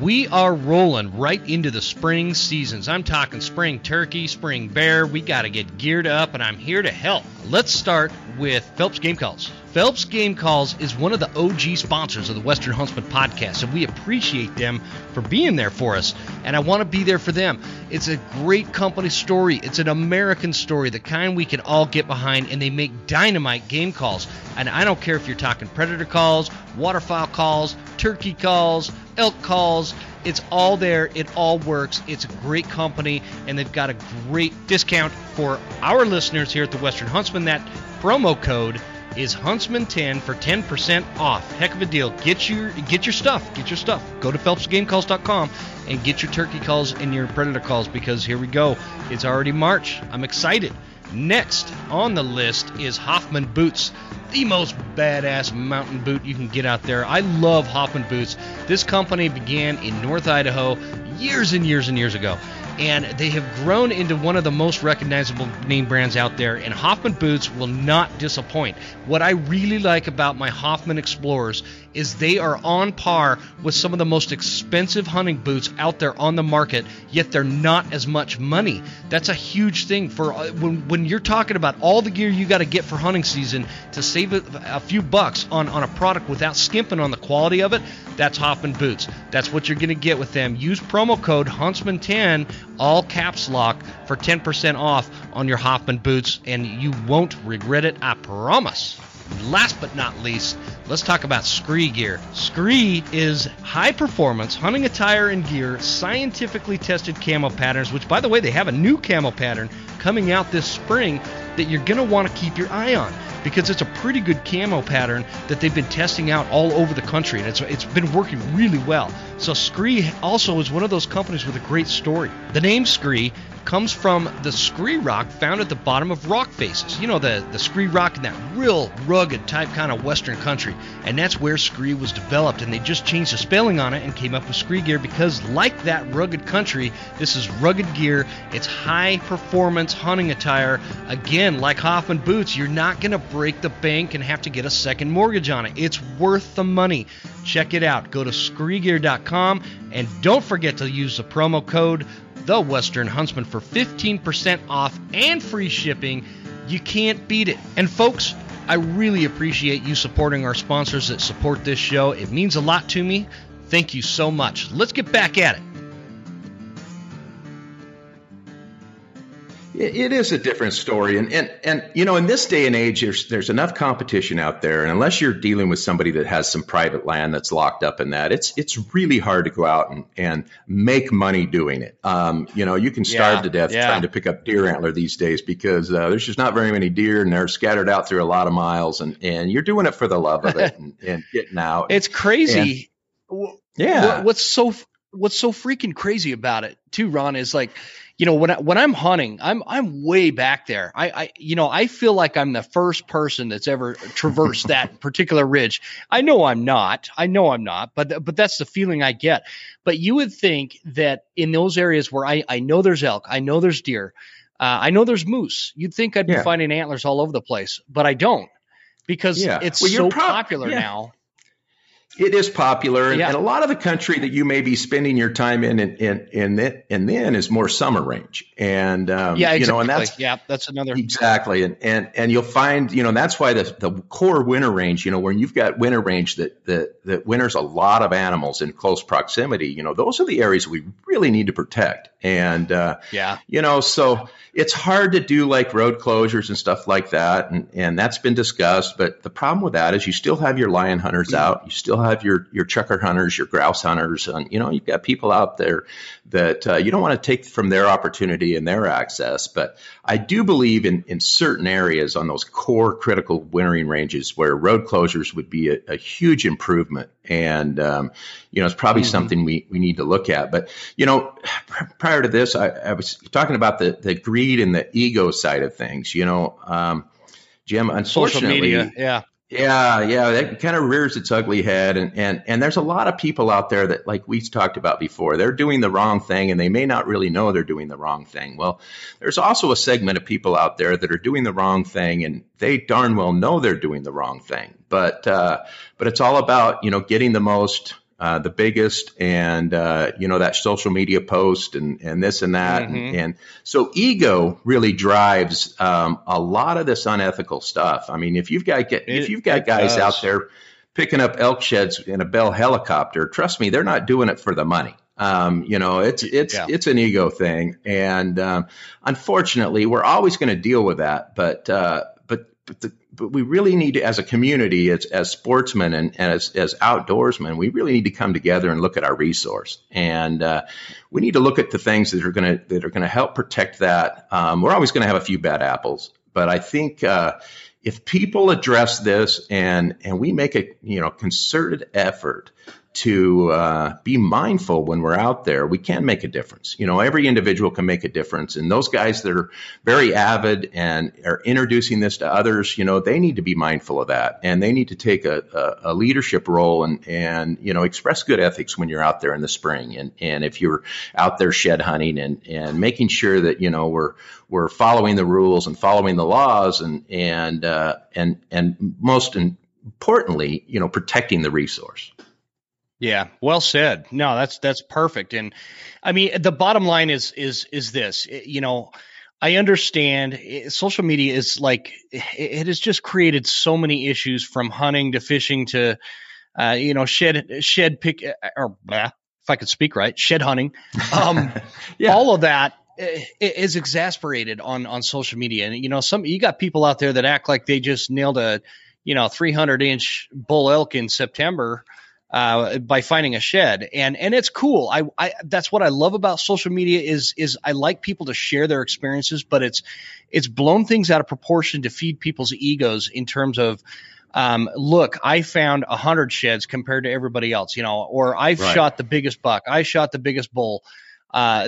We are rolling right into the spring seasons. I'm talking spring turkey, spring bear. We got to get geared up, and I'm here to help. Let's start with Phelps Game Calls. Phelps Game Calls is one of the OG sponsors of the Western Huntsman podcast, and we appreciate them for being there for us, and I want to be there for them. It's a great company story. It's an American story, the kind we can all get behind, and they make dynamite game calls. And I don't care if you're talking predator calls, waterfowl calls, turkey calls, elk calls. It's all there. It all works. It's a great company, and they've got a great discount for our listeners here at the Western Huntsman. That promo code is Huntsman10 for 10% off. Heck of a deal. Get your stuff. Go to PhelpsGameCalls.com and get your turkey calls and your predator calls, because here we go. It's already March. I'm excited. Next on the list is Hoffman Boots, the most badass mountain boot you can get out there. I love Hoffman Boots. This company began in North Idaho years and years and years ago, and they have grown into one of the most recognizable name brands out there, and Hoffman Boots will not disappoint. What I really like about my Hoffman Explorers is they are on par with some of the most expensive hunting boots out there on the market, yet they're not as much money. That's a huge thing for when you're talking about all the gear you got to get for hunting season, to save a few bucks on a product without skimping on the quality of it. That's Hoffman Boots. That's what you're going to get with them. Use promo code Huntsman10, all caps lock, for 10% off on your Hoffman Boots, and you won't regret it, I promise. Last but not least, let's talk about SKRE Gear. SKRE is high-performance hunting attire and gear, scientifically tested camo patterns, which, by the way, they have a new camo pattern coming out this spring that you're going to want to keep your eye on, because it's a pretty good camo pattern that they've been testing out all over the country, and it's been working really well. So SKRE also is one of those companies with a great story. The name SKRE comes from the SKRE rock found at the bottom of rock faces. You know, the SKRE rock in that real rugged type kind of western country, and that's where SKRE was developed, and they just changed the spelling on it and came up with SKRE Gear, because like that rugged country, this is rugged gear. It's high-performance hunting attire. Again, like Hoffman Boots, you're not going to break the bank and have to get a second mortgage on it. It's worth the money. Check it out. Go to SKREgear.com, and don't forget to use the promo code The Western Huntsman for 15% off and free shipping. You can't beat it. And folks, I really appreciate you supporting our sponsors that support this show. It means a lot to me. Thank you so much. Let's get back at it. It is a different story. And you know, in this day and age, there's enough competition out there. And unless you're dealing with somebody that has some private land that's locked up in that, it's really hard to go out and make money doing it. You know, you can starve to death trying to pick up deer antler these days, because there's just not very many deer, and they're scattered out through a lot of miles. And you're doing it for the love of it and getting out. It's crazy. What's so freaking crazy about it too, Ron, is like, you know, when I'm hunting, I'm way back there. I feel like I'm the first person that's ever traversed that particular ridge. I know I'm not, but that's the feeling I get. But you would think that in those areas where I know there's elk, I know there's deer, I know there's moose, you'd think I'd be finding antlers all over the place, but I don't, because it's so popular now. It is popular, and a lot of the country that you may be spending your time in is more summer range, and exactly. You know, and that's another exactly, and you'll find, you know, that's why the core winter range, you know, when you've got winter range that winters a lot of animals in close proximity, you know, those are the areas we really need to protect, and you know, so it's hard to do like road closures and stuff like that, and that's been discussed, but the problem with that is you still have your lion hunters out, you still still have your chukar hunters, your grouse hunters, and, you know, you've got people out there that you don't want to take from their opportunity and their access. But I do believe in certain areas on those core critical wintering ranges where road closures would be a huge improvement. And, you know, it's probably something we need to look at. But, you know, prior to this, I was talking about the greed and the ego side of things, you know, Jim, unfortunately, social media, yeah, that kind of rears its ugly head. And there's a lot of people out there that, like we talked about before, they're doing the wrong thing and they may not really know they're doing the wrong thing. Well, there's also a segment of people out there that are doing the wrong thing and they darn well know they're doing the wrong thing. But it's all about, you know, getting the most, the biggest, and, you know, that social media post and this and that. Mm-hmm. And so ego really drives a lot of this unethical stuff. I mean, if you've got guys out there picking up elk sheds in a Bell helicopter, trust me, they're not doing it for the money. You know, it's an ego thing. And unfortunately, we're always going to deal with that. But we really need to, as a community, as sportsmen and as outdoorsmen, we really need to come together and look at our resource. And we need to look at the things that are going to help protect that. We're always going to have a few bad apples, but I think if people address this and we make a, you know, concerted effort to be mindful when we're out there, we can make a difference. You know, every individual can make a difference. And those guys that are very avid and are introducing this to others, you know, they need to be mindful of that. And they need to take a leadership role and, you know, express good ethics when you're out there in the spring. And if you're out there shed hunting and making sure that, you know, we're following the rules and following the laws and most importantly, you know, protecting the resource. Yeah, well said. No, that's perfect. And I mean, the bottom line is this, you know, I understand social media is like, it has just created so many issues, from hunting to fishing to, you know, shed pick, or if I could speak right, shed hunting. Yeah. All of that is exasperated on social media. And, you know, you got people out there that act like they just nailed a, you know, 300-inch bull elk in September by finding a shed, and it's cool. I that's what I love about social media is I like people to share their experiences, but it's blown things out of proportion to feed people's egos in terms of, look, I found 100 sheds compared to everybody else, you know, or I've shot the biggest buck, I shot the biggest bull,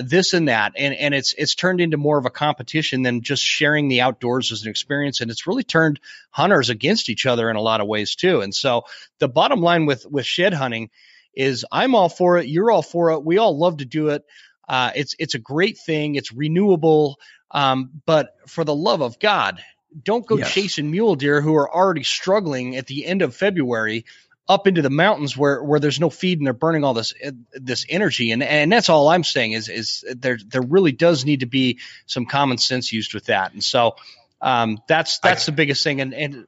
this and that, and it's turned into more of a competition than just sharing the outdoors as an experience. And it's really turned hunters against each other in a lot of ways too. And so the bottom line with shed hunting is, I'm all for it, you're all for it, we all love to do it. It's a great thing, it's renewable, but for the love of God, don't go chasing mule deer who are already struggling at the end of February up into the mountains where there's no feed and they're burning all this energy. And that's all I'm saying is there really does need to be some common sense used with that. And so that's the biggest thing. And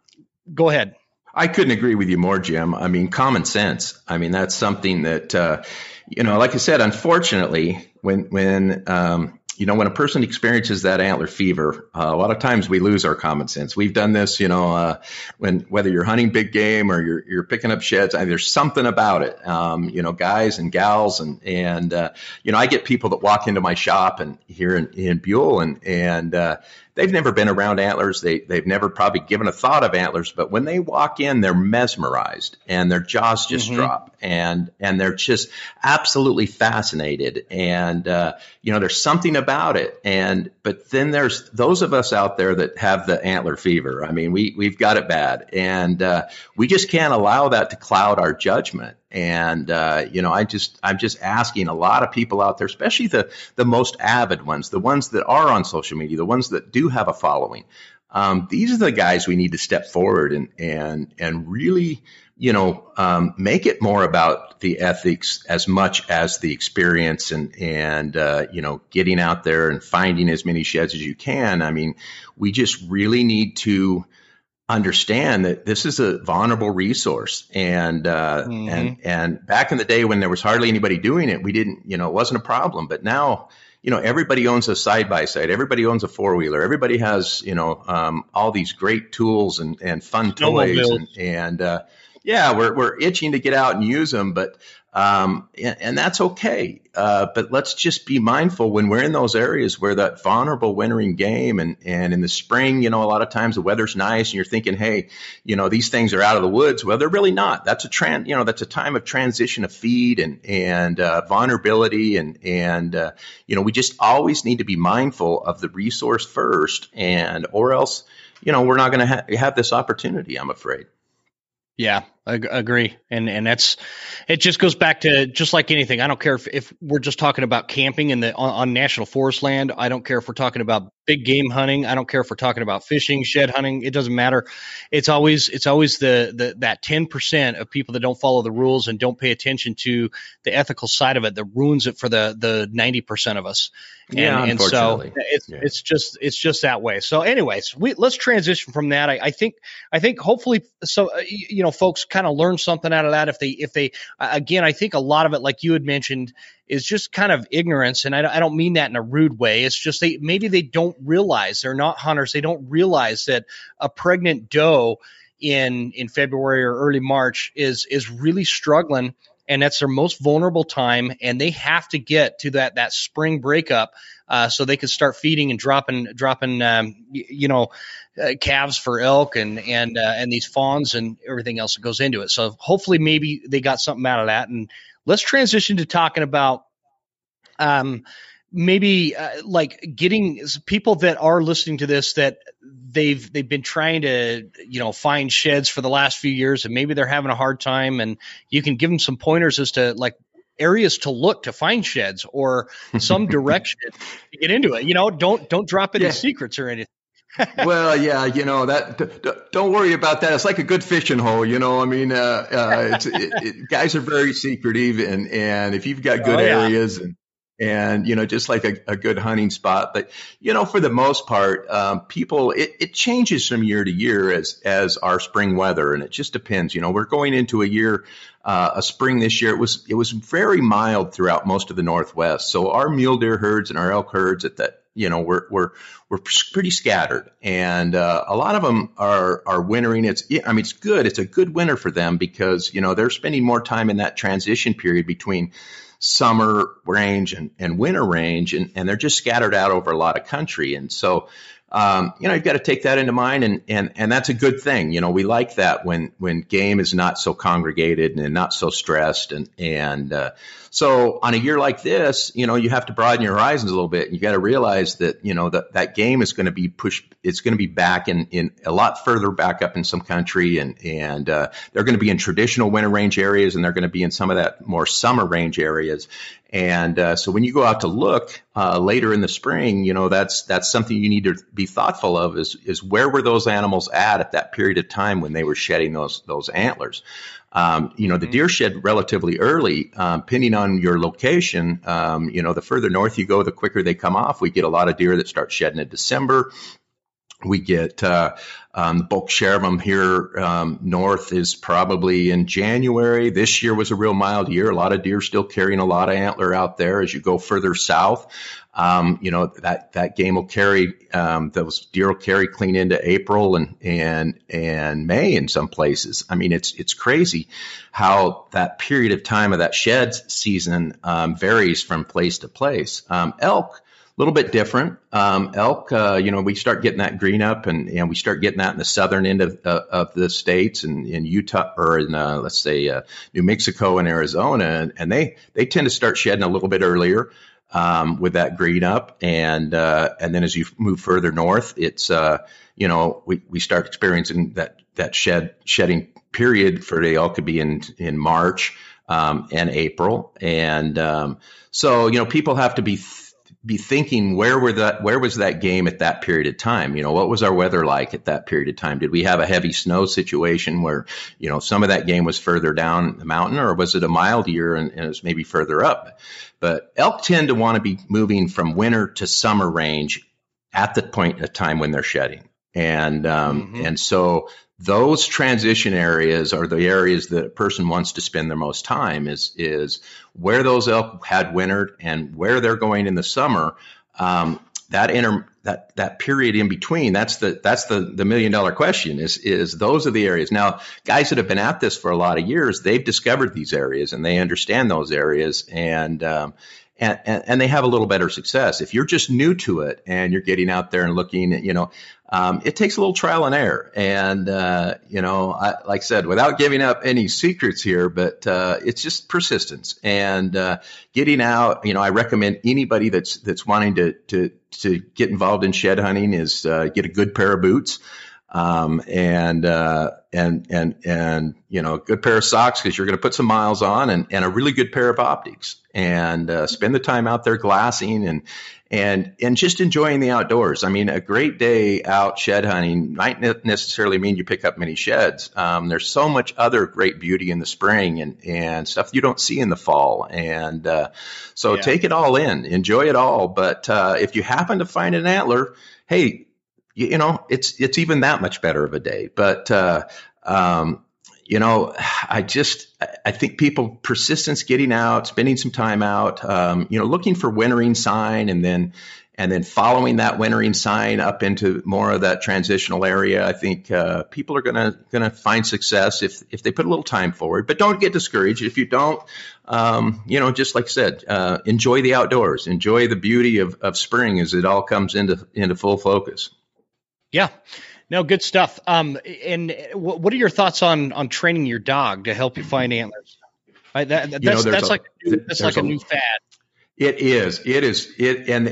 go ahead. I couldn't agree with you more, Jim. I mean, common sense. I mean, that's something that, you know, like I said, unfortunately, when you know, when a person experiences that antler fever, a lot of times we lose our common sense. We've done this, you know, whether you're hunting big game or you're picking up sheds, there's something about it. You know, guys and gals and you know, I get people that walk into my shop and here in Buhl and they've never been around antlers. They've never probably given a thought of antlers, but when they walk in, they're mesmerized and their jaws just drop and they're just absolutely fascinated. And, you know, there's something about it. But then there's those of us out there that have the antler fever. I mean, we've got it bad, and we just can't allow that to cloud our judgment. And, you know, I'm just asking a lot of people out there, especially the most avid ones, the ones that are on social media, the ones that do have a following. These are the guys we need to step forward and really, you know, make it more about the ethics as much as the experience and you know, getting out there and finding as many sheds as you can. I mean, we just really need to understand that this is a vulnerable resource, and back in the day when there was hardly anybody doing it, we didn't, you know, it wasn't a problem. But now, you know, everybody owns a side-by-side, everybody owns a four-wheeler, everybody has, you know, all these great tools and fun toys, and yeah, we're itching to get out and use them, but and that's okay. But let's just be mindful when we're in those areas where that vulnerable wintering game, and in the spring, you know, a lot of times the weather's nice and you're thinking, hey, you know, these things are out of the woods. Well, they're really not. That's a that's a time of transition of feed and vulnerability. And you know, we just always need to be mindful of the resource first, and, or else, you know, we're not going to have this opportunity, I'm afraid. Yeah, I agree. And that's, it just goes back to just like anything. I don't care if we're just talking about camping on national forest land. I don't care if we're talking about big game hunting. I don't care if we're talking about fishing, shed hunting. It doesn't matter. It's always that 10% of people that don't follow the rules and don't pay attention to the ethical side of it that ruins it for the 90% of us. Yeah, and so it's just that way. So anyways, let's transition from that. I think hopefully, so, you know, folks kind of learn something out of that. If they, again, I think a lot of it, like you had mentioned, is just kind of ignorance. And I don't mean that in a rude way. It's just maybe they don't realize, they're not hunters. They don't realize that a pregnant doe in February or early March is really struggling. And that's their most vulnerable time, and they have to get to that spring breakup so they can start feeding and dropping calves for elk and these fawns and everything else that goes into it. So hopefully maybe they got something out of that. And let's transition to talking about like getting people that are listening to this that they've been trying to, you know, find sheds for the last few years, and maybe they're having a hard time, and you can give them some pointers as to like areas to look to find sheds or some direction to get into it. You know, don't drop any secrets or anything. Well, yeah, you know, that don't worry about that. It's like a good fishing hole, you know. I mean, guys are very secretive, and if you've got good areas and you know, just like a good hunting spot. But, you know, for the most part, people, it changes from year to year as our spring weather. And it just depends. You know, we're going into a year, a spring this year. It was very mild throughout most of the Northwest. So our mule deer herds and our elk herds at that, you know, we're pretty scattered, and a lot of them are wintering. It's good. It's a good winter for them because, you know, they're spending more time in that transition period between summer range and winter range, and they're just scattered out over a lot of country. And so, you know, you've got to take that into mind, and that's a good thing. You know, we like that when game is not so congregated and not so stressed, and so on a year like this, you know, you have to broaden your horizons a little bit, and you got to realize that, you know, that game is going to be pushed. It's going to be back in a lot further back up in some country, and they're going to be in traditional winter range areas, and they're going to be in some of that more summer range areas. And so when you go out to look later in the spring, you know, that's something you need to be thoughtful of is where were those animals at that period of time when they were shedding those antlers. You know, the deer shed relatively early, depending on your location. You know, the further north you go, the quicker they come off. We get a lot of deer that start shedding in December. We get the bulk share of them here north is probably in January. This year was a real mild year. A lot of deer still carrying a lot of antler out there. As you go further south, you know, that game will carry, those deer will carry clean into April and May in some places. I mean, it's crazy how that period of time of that shed season varies from place to place. Elk, a little bit different. Elk, you know, we start getting that green up, and we start getting that in the southern end of the states, and in Utah, or in let's say New Mexico and Arizona, and they tend to start shedding a little bit earlier with that green up, and then as you move further north, it's you know, we start experiencing that shedding period for the elk could be in March and April, and so, you know, people have to be thinking where was that game at that period of time? You know, what was our weather like at that period of time? Did we have a heavy snow situation where, you know, some of that game was further down the mountain, or was it a mild year and it was maybe further up? But elk tend to want to be moving from winter to summer range at the point of time when they're shedding. And, and so those transition areas are the areas that a person wants to spend their most time is where those elk had wintered and where they're going in the summer. that period in between, that's the $1 million question is those are the areas. Now, guys that have been at this for a lot of years, they've discovered these areas and they understand those areas, and they have a little better success. If you're just new to it and you're getting out there and looking at, it takes a little trial and error. And, I, like I said, without giving up any secrets here, but it's just persistence and getting out. I recommend anybody that's wanting to get involved in shed hunting is get a good pair of boots. And a good pair of socks, because you're going to put some miles on, and a really good pair of optics, and spend the time out there glassing and just enjoying the outdoors. I mean, a great day out shed hunting might not necessarily mean you pick up many sheds. There's so much other great beauty in the spring and stuff you don't see in the fall. And so take it all in, enjoy it all. But if you happen to find an antler, hey, it's even that much better of a day. But, I think people, persistence, getting out, spending some time out, looking for wintering sign and then following that wintering sign up into more of that transitional area. I think people are going to find success if they put a little time forward. But don't get discouraged if you don't. Just like I said, enjoy the outdoors, enjoy the beauty of spring as it all comes into full focus. Yeah, no, good stuff. And what are your thoughts on training your dog to help you find antlers? That's like a new fad. It is. And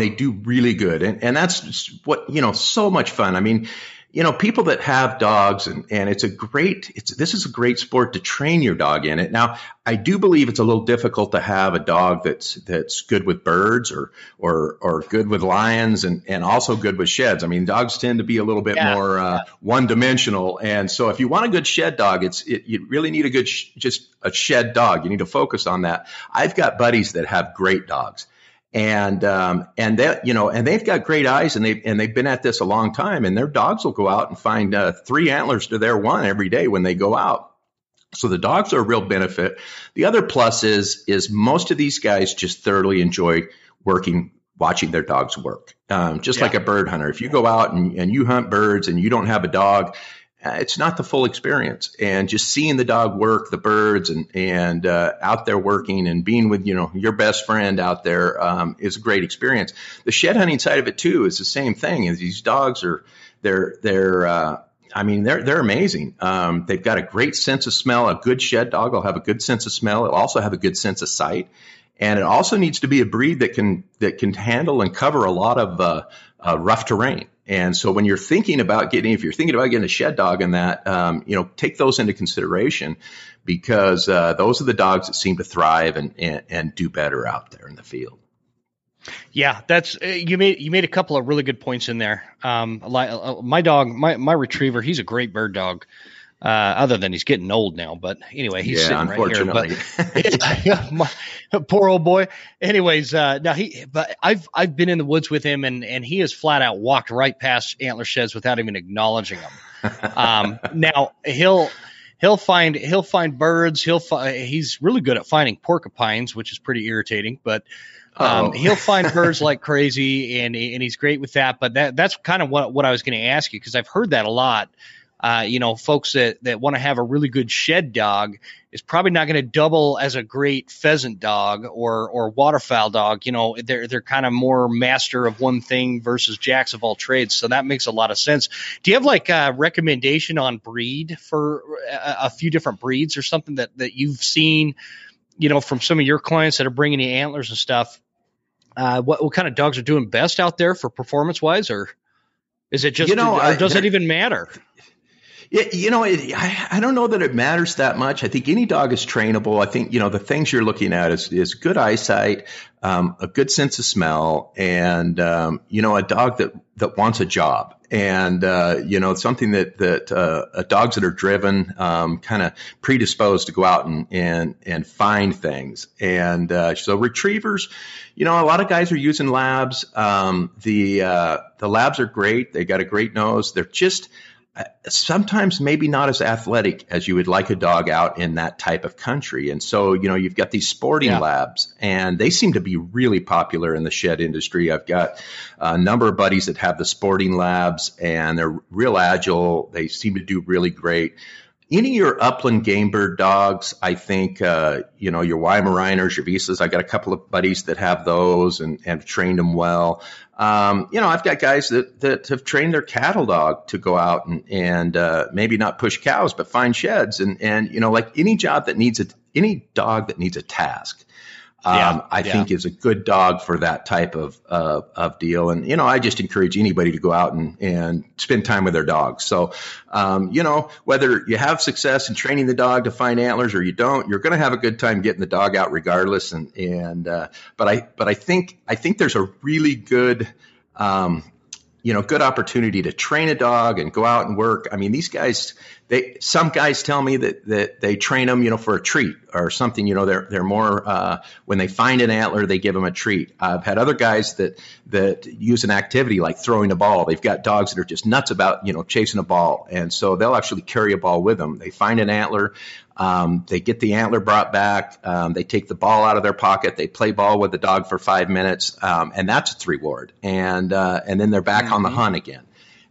they do really good. And that's what, so much fun. I mean, people that have dogs and this is a great sport to train your dog in it. Now, I do believe it's a little difficult to have a dog that's good with birds or good with lions and also good with sheds. I mean, dogs tend to be a little bit more one dimensional. And so if you want a good shed dog, you really need a good, just a shed dog. You need to focus on that. I've got buddies that have great dogs. And that, and they've got great eyes and they've been at this a long time, and their dogs will go out and find 3 antlers to their one every day when they go out. So the dogs are a real benefit. The other plus is most of these guys just thoroughly enjoy watching their dogs work. Just like a bird hunter, if you go out and you hunt birds and you don't have a dog, it's not the full experience. And just seeing the dog work the birds and out there working and being with, your best friend out there is a great experience. The shed hunting side of it too is the same thing. Is these dogs are they're amazing. They've got a great sense of smell. A good shed dog will have a good sense of smell. It'll also have a good sense of sight. And it also needs to be a breed that can handle and cover a lot of rough terrain. And so when you're thinking about getting a shed dog in that, take those into consideration, because those are the dogs that seem to thrive and do better out there in the field. Yeah, that's you made a couple of really good points in there. My dog, my retriever, he's a great bird dog. Other than he's getting old now, but anyway, he's sitting right here. But poor old boy. Anyways, I've been in the woods with him, and he has flat out walked right past antler sheds without even acknowledging them. Now he'll find birds. He's really good at finding porcupines, which is pretty irritating, but he'll find birds like crazy, and he's great with that. But that's kind of what I was going to ask you, because I've heard that a lot. Folks that want to have a really good shed dog is probably not going to double as a great pheasant dog or waterfowl dog. They're kind of more master of one thing versus jacks of all trades. So that makes a lot of sense. Do you have like a recommendation on breed for a few different breeds or something that you've seen, from some of your clients that are bringing you antlers and stuff? What kind of dogs are doing best out there for performance wise, or is it just, or does it even matter? I don't know that it matters that much. I think any dog is trainable. I think, the things you're looking at is good eyesight, a good sense of smell, and, a dog that wants a job. And, something that dogs that are driven, kind of predisposed to go out and find things. And, so retrievers, a lot of guys are using labs. The labs are great. They got a great nose. They're just, sometimes maybe not as athletic as you would like a dog out in that type of country. And so, you know, you've got these sporting labs, and they seem to be really popular in the shed industry. I've got a number of buddies that have the sporting labs, and they're real agile. They seem to do really great. Any of your upland game bird dogs, I think, you know, your Weimaraners, your Visas, I got a couple of buddies that have those and trained them well. You know, I've got guys that have trained their cattle dog to go out and maybe not push cows, but find sheds. And, you know, like any job that needs any dog that needs a task, I think is a good dog for that type of deal. And, you know, I just encourage anybody to go out and spend time with their dogs. So, you know, whether you have success in training the dog to find antlers or you don't, you're going to have a good time getting the dog out regardless. But I think there's a really good, you know, good opportunity to train a dog and go out and work. I mean, these guys, some guys tell me that they train them, you know, for a treat or something. You know, they're more, when they find an antler, they give them a treat. I've had other guys that use an activity like throwing a ball. They've got dogs that are just nuts about, you know, chasing a ball. And so they'll actually carry a ball with them. They find an antler. They get the antler brought back. They take the ball out of their pocket. They play ball with the dog for 5 minutes. And that's its reward. And then they're back on the hunt again.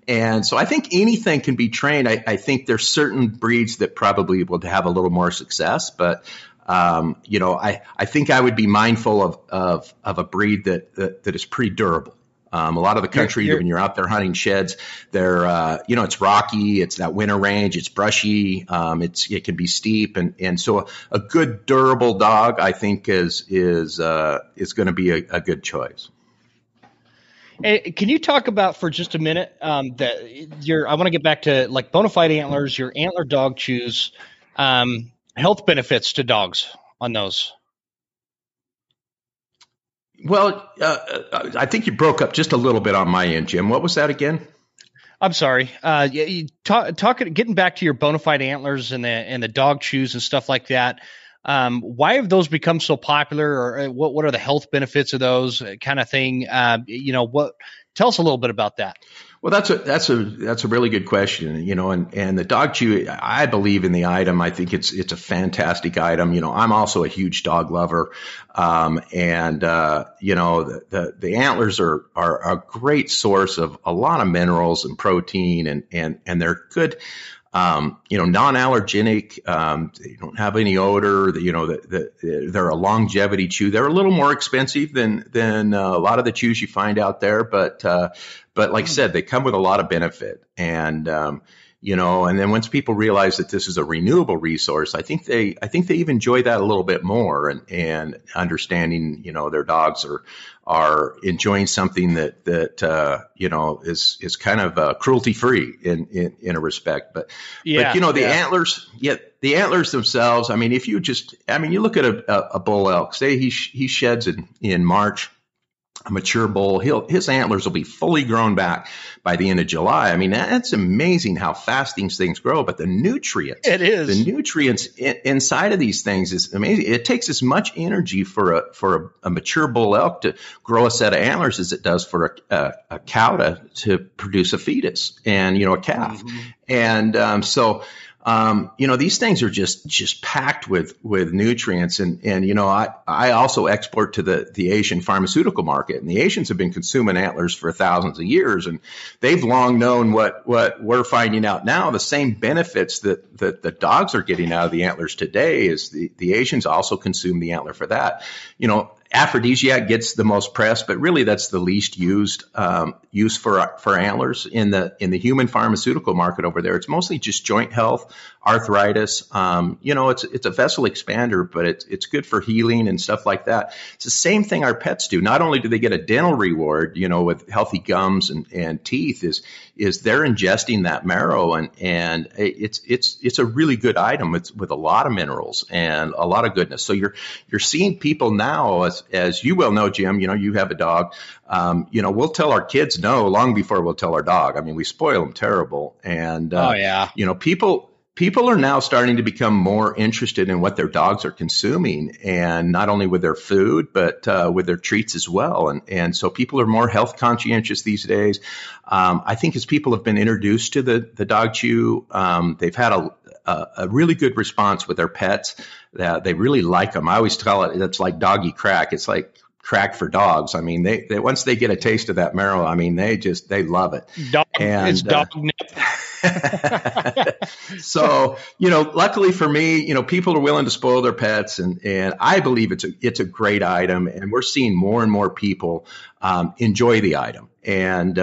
And so I think anything can be trained. I think there's certain breeds that probably will have a little more success, but, you know, I think I would be mindful of a breed that is pretty durable. A lot of the country, when you're out there hunting sheds, they're, you know, it's rocky, it's that winter range, it's brushy, it can be steep. And so a good durable dog, I think is going to be a good choice. Hey, can you talk about for just a minute, I want to get back to like Bone-A-Fide Antlers, your antler dog chews, health benefits to dogs on those? Well, I think you broke up just a little bit on my end, Jim. What was that again? I'm sorry. Getting back to your Bone-A-Fide Antlers and the dog chews and stuff like that. Why have those become so popular, or what are the health benefits of those kind of thing? You know, tell us a little bit about that. Well, that's a really good question, you know, and the dog chew, I believe in the item. I think it's a fantastic item. You know, I'm also a huge dog lover. You know, the antlers are a great source of a lot of minerals and protein and they're good. You know, non-allergenic, they don't have any odor, you know, they're a longevity chew. They're a little more expensive than a lot of the chews you find out there, but like I said, they come with a lot of benefit. And, you know, and then once people realize that this is a renewable resource, I think they even enjoy that a little bit more and understanding, you know, their dogs are enjoying something that you know, is kind of cruelty free in a respect. But you know, the antlers themselves, I mean, if you just, I mean, you look at a bull elk, say he sheds in March, a mature bull, his antlers will be fully grown back by the end of July. I mean, that's amazing how fast these things grow, but the nutrients inside of these things is amazing. It takes as much energy for a mature bull elk to grow a set of antlers as it does for a cow to produce a fetus and, you know, a calf. Mm-hmm. And, you know, these things are just packed with nutrients. And, you know, I also export to the Asian pharmaceutical market, and the Asians have been consuming antlers for thousands of years. And they've long known what we're finding out now, the same benefits that the dogs are getting out of the antlers today is the Asians also consume the antler for that. You know, aphrodisiac gets the most press, but really that's the least used use for antlers in the human pharmaceutical market over there. It's mostly just joint health, arthritis. You know, it's a vessel expander, but it's good for healing and stuff like that. It's the same thing our pets do. Not only do they get a dental reward, you know, with healthy gums and teeth, is they're ingesting that marrow, and it's a really good item. It's with a lot of minerals and a lot of goodness. So you're seeing people now. As you well know, Jim, you know, you have a dog, you know, we'll tell our kids no long before we'll tell our dog. I mean, we spoil them terrible. And, you know, people people are now starting to become more interested in what their dogs are consuming, and not only with their food, but with their treats as well. And so people are more health conscientious these days. I think as people have been introduced to the dog chew, they've had a really good response with their pets. They really like them. I always tell it, it's like doggy crack. It's like crack for dogs. I mean, they once they get a taste of that marrow, I mean, they love it. It's dog nip. So, luckily for me, people are willing to spoil their pets, and I believe it's a great item, and we're seeing more and more people enjoy the item. And,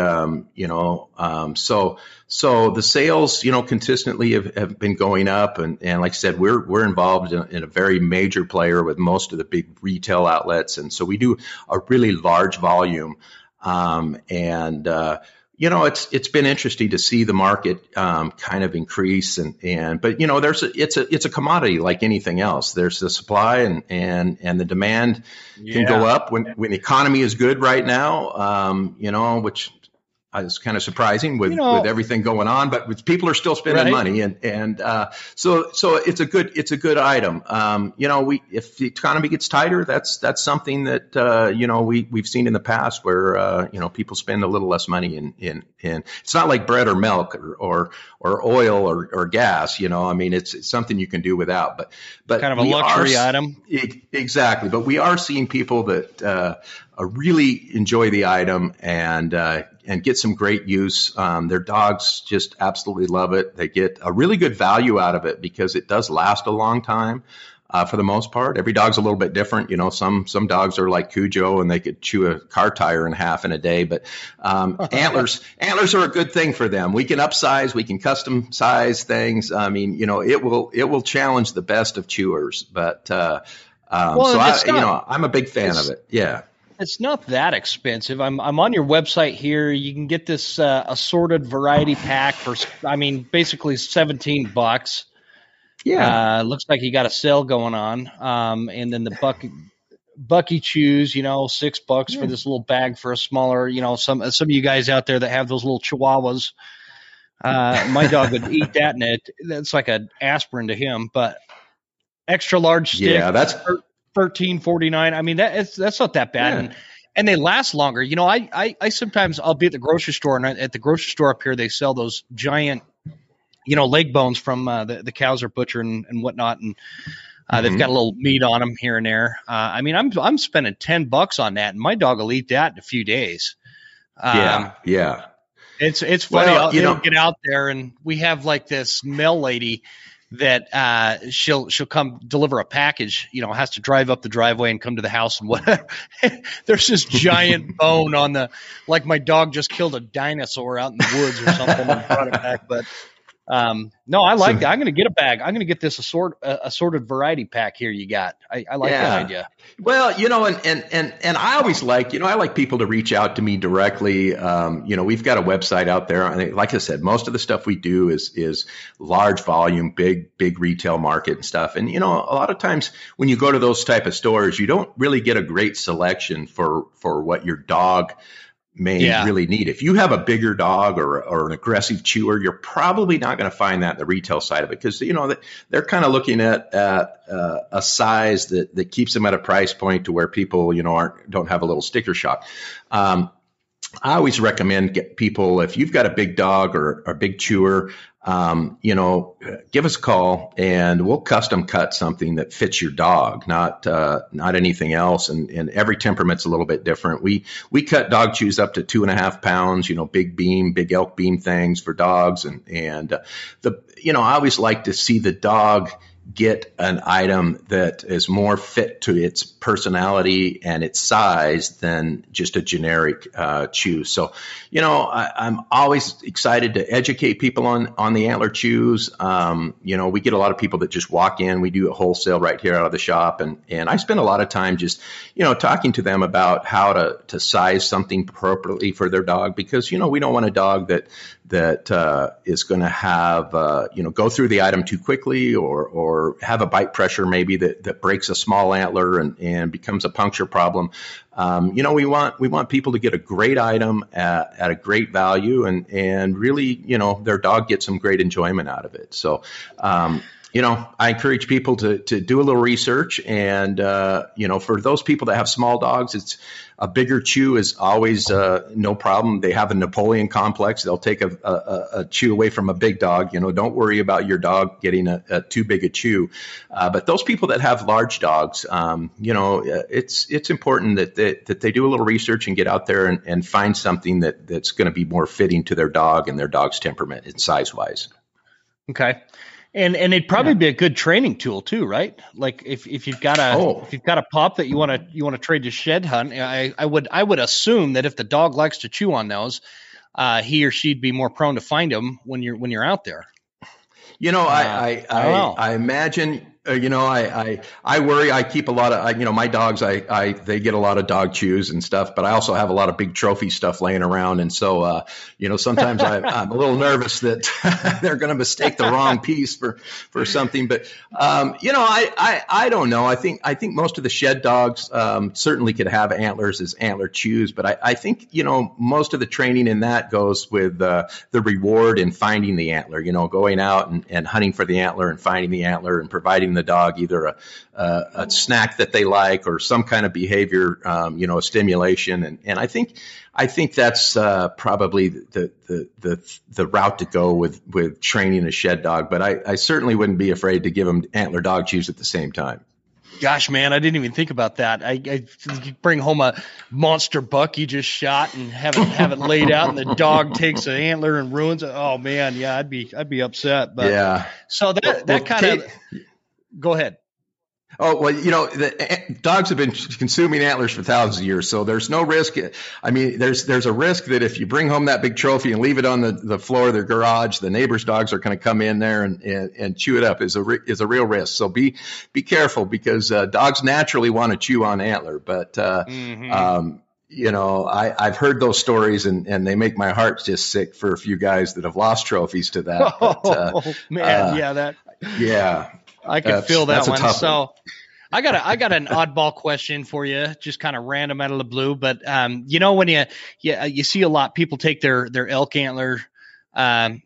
so the sales, consistently have been going up. And like I said, we're involved in a very major player with most of the big retail outlets. And so we do a really large volume. It's been interesting to see the market kind of increase, but it's a commodity like anything else. There's the supply and the demand can go up when the economy is good right now. Which is kind of surprising with everything going on, but people are still spending money, so it's a good item. If the economy gets tighter, that's something that we've seen in the past where people spend a little less money in it's not like bread or milk or oil or gas. It's something you can do without, but kind of a luxury item. Exactly, but we are seeing people that really enjoy the item and get some great use. Their dogs just absolutely love it. They get a really good value out of it because it does last a long time. For the most part, every dog's a little bit different. Some dogs are like Cujo and they could chew a car tire in half in a day, but antlers are a good thing for them. We can upsize, we can custom size things. It will challenge the best of chewers, but I'm a big fan of it. Yeah. It's not that expensive. I'm on your website here. You can get this assorted variety pack for, basically $17. Yeah. Looks like you got a sale going on. And then the Bucky Chews, $6 for this little bag for a smaller, some of you guys out there that have those little chihuahuas. My dog would eat that, and that's like an aspirin to him, but extra large stick. Yeah, that's $13.49. That's not that bad, and they last longer. I sometimes I'll be at the grocery store, and at the grocery store up here they sell those giant, leg bones from the cows are butchering and whatnot, and they've got a little meat on them here and there. I'm spending $10 on that, and my dog will eat that in a few days. It's funny. Well, I'll get out there, and we have like this mail lady that she'll come deliver a package, has to drive up the driveway and come to the house and whatever. There's this giant bone on my dog just killed a dinosaur out in the woods or something and brought it back. But no, I like that. I'm going to get a bag. I'm going to get this assorted variety pack here you got. I like that idea. Well, and I always like, I like people to reach out to me directly. We've got a website out there. And like I said, most of the stuff we do is large volume, big retail market and stuff. And, a lot of times when you go to those type of stores, you don't really get a great selection for what your dog may really need. If you have a bigger dog or an aggressive chewer, you're probably not going to find that in the retail side of it, because they're kind of looking at a size that keeps them at a price point to where people don't have a little sticker shock. I always recommend get people, if you've got a big dog or a big chewer, give us a call and we'll custom cut something that fits your dog, not anything else. And every temperament's a little bit different. We cut dog chews up to 2.5 pounds, big elk beam things for dogs. And I always like to see the dog get an item that is more fit to its personality and its size than just a generic chew. So, I'm always excited to educate people on the antler chews. We get a lot of people that just walk in. We do a wholesale right here out of the shop. And I spend a lot of time just, talking to them about how to size something appropriately for their dog, because, we don't want a dog that that is going to have, go through the item too quickly or have a bite pressure maybe that breaks a small antler and becomes a puncture problem. We want people to get a great item at a great value and really, their dog gets some great enjoyment out of it. So, I encourage people to do a little research and, for those people that have small dogs, it's a bigger chew is always no problem. They have a Napoleon complex. They'll take a chew away from a big dog. Don't worry about your dog getting a too big a chew. But those people that have large dogs, it's important that they do a little research and get out there and find something that's going to be more fitting to their dog and their dog's temperament and size wise. Okay. And it'd probably be a good training tool too, right? Like if you've got a pup that you want to trade to shed hunt, I would assume that if the dog likes to chew on those, he or she'd be more prone to find them when you're out there. I imagine. I worry. I keep a lot of, my dogs, they get a lot of dog chews and stuff, but I also have a lot of big trophy stuff laying around. And so, sometimes I'm a little nervous that they're going to mistake the wrong piece for something. But, I don't know. I think most of the shed dogs, certainly could have antlers as antler chews, but I think, most of the training in that goes with, the reward in finding the antler, going out and hunting for the antler and finding the antler and providing the dog either a snack that they like or some kind of behavior, stimulation. And I think that's probably the route to go with training a shed dog. But I certainly wouldn't be afraid to give them antler dog chews at the same time. Gosh, man, I didn't even think about that. I bring home a monster buck you just shot and have it laid out, and the dog takes an antler and ruins it. Oh man, yeah, I'd be upset. But yeah, so that kind of go ahead. Oh, well, the dogs have been consuming antlers for thousands of years, so there's no risk. I mean, there's a risk that if you bring home that big trophy and leave it on the floor of their garage, the neighbor's dogs are going to come in there and chew it up is a real risk. So be careful because dogs naturally want to chew on antler. But, I've heard those stories and they make my heart just sick for a few guys that have lost trophies to that. But, I can feel that one. So I got an oddball question for you, just kind of random out of the blue. But, when you see a lot, people take their elk antler, whether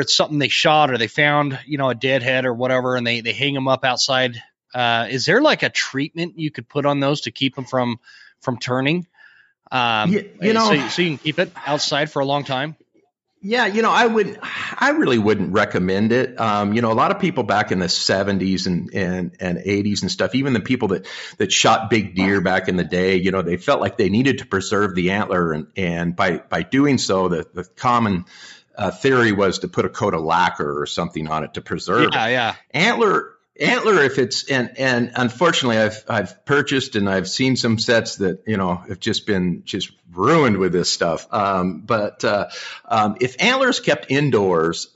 it's something they shot or they found, a deadhead or whatever, and they hang them up outside. Is there like a treatment you could put on those to keep them from turning? So you can keep it outside for a long time. Yeah, I really wouldn't recommend it. A lot of people back in the 70s and 80s and stuff, even the people that shot big deer back in the day, they felt like they needed to preserve the antler. And by doing so, the common theory was to put a coat of lacquer or something on it to preserve it. Yeah. Antler, if it's, and unfortunately I've purchased and I've seen some sets that, have just been ruined with this stuff. But if antlers kept indoors,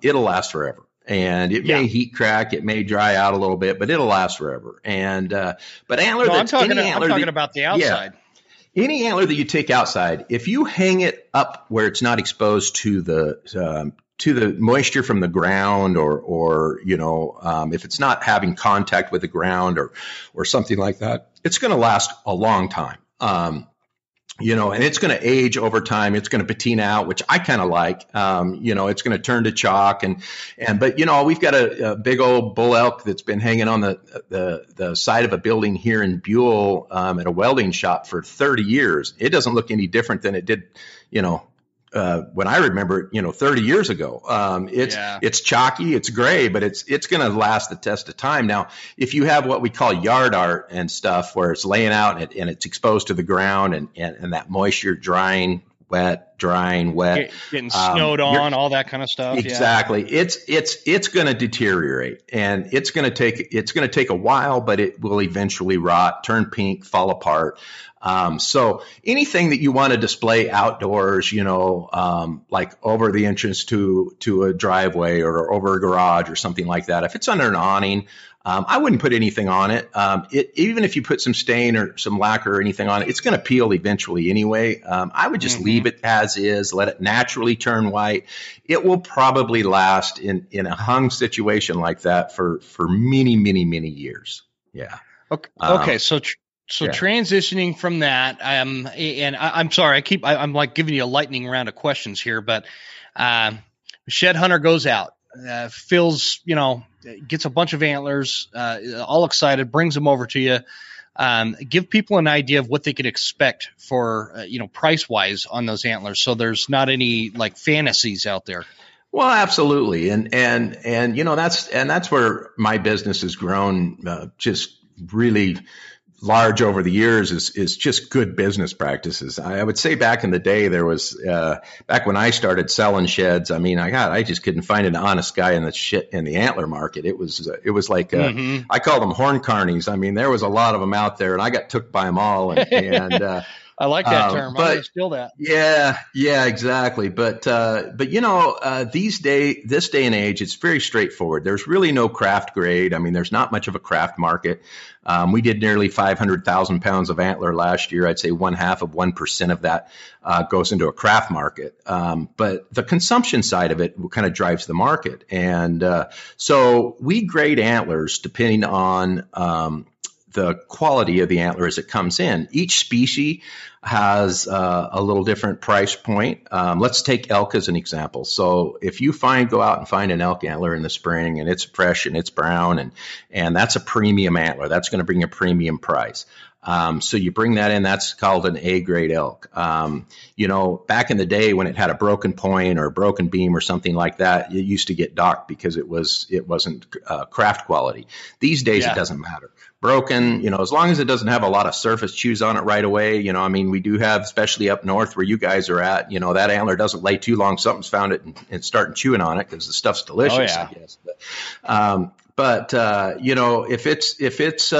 it'll last forever. And it may heat crack, it may dry out a little bit, but it'll last forever. And, but antler, no, I'm talking about the outside. Yeah. Any antler that you take outside, if you hang it up where it's not exposed to the moisture from the ground or if it's not having contact with the ground or something like that, it's going to last a long time. And it's going to age over time. It's going to patina out, which I kind of like. It's going to turn to chalk but we've got a big old bull elk that's been hanging on the side of a building here in Buhl, at a welding shop for 30 years. It doesn't look any different than it did, when I remember it, 30 years ago. It's chalky, it's gray, but it's going to last the test of time. Now, if you have what we call yard art and stuff where it's laying out and it's exposed to the ground and that moisture drying, wet, getting snowed on, all that kind of stuff. Exactly. Yeah. It's going to deteriorate and it's going to take a while, but it will eventually rot, turn pink, fall apart. So anything that you want to display outdoors, like over the entrance to a driveway or over a garage or something like that, if it's under an awning, I wouldn't put anything on it. Even if you put some stain or some lacquer or anything on it, it's going to peel eventually anyway. I would just leave it as as is, let it naturally turn white. It will probably last in a hung situation like that for many, many, many years. Yeah. Okay. So transitioning from that, I'm sorry, I'm like giving you a lightning round of questions here, but shed hunter goes out, fills, gets a bunch of antlers, all excited, brings them over to you. Give people an idea of what they could expect for, price wise on those antlers. So there's not any like fantasies out there. Well, absolutely. And that's where my business has grown, just really large over the years is just good business practices. I would say back in the day, there was, back when I started selling sheds, I just couldn't find an honest guy in the antler market. It was like, I call them horn carnies. There was a lot of them out there and I got took by them all. And I like that term. But, I'm going to steal that. Yeah, exactly. But this day and age, it's very straightforward. There's really no craft grade. There's not much of a craft market. We did nearly 500,000 pounds of antler last year. I'd say 0.5% of that goes into a craft market. But the consumption side of it kind of drives the market. And so we grade antlers depending on the quality of the antler as it comes in. Each species has a little different price point. Let's take elk as an example. So if you go out and find an elk antler in the spring and it's fresh and it's brown and that's a premium antler, that's going to bring a premium price. So you bring that in, that's called an A grade elk. Back in the day when it had a broken point or a broken beam or something like that, it used to get docked because it wasn't craft quality. These days, It doesn't matter. Broken, as long as it doesn't have a lot of surface chews on it right away. We do have, especially up north where you guys are at, that antler doesn't lay too long. Something's found it and starting chewing on it because the stuff's delicious, I guess. If it's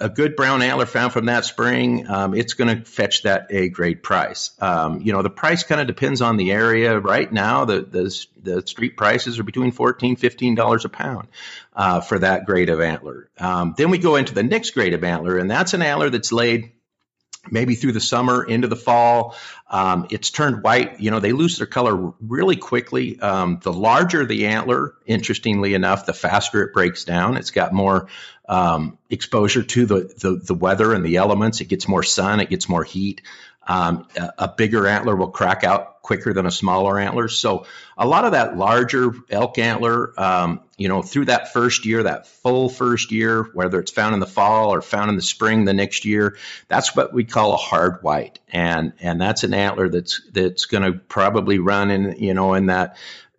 a good brown antler found from that spring, it's going to fetch that A grade price. The price kind of depends on the area. Right now, the street prices are between $14, $15 a pound for that grade of antler. Then we go into the next grade of antler, and that's an antler that's laid maybe through the summer into the fall. It's turned white. They lose their color really quickly. The larger the antler, interestingly enough, the faster it breaks down. It's got more exposure to the weather and the elements. It gets more sun. It gets more heat. A bigger antler will crack out quicker than a smaller antler. So a lot of that larger elk antler, through that first year, that full first year, whether it's found in the fall or found in the spring the next year, that's what we call a hard white. And that's an antler that's going to probably run in that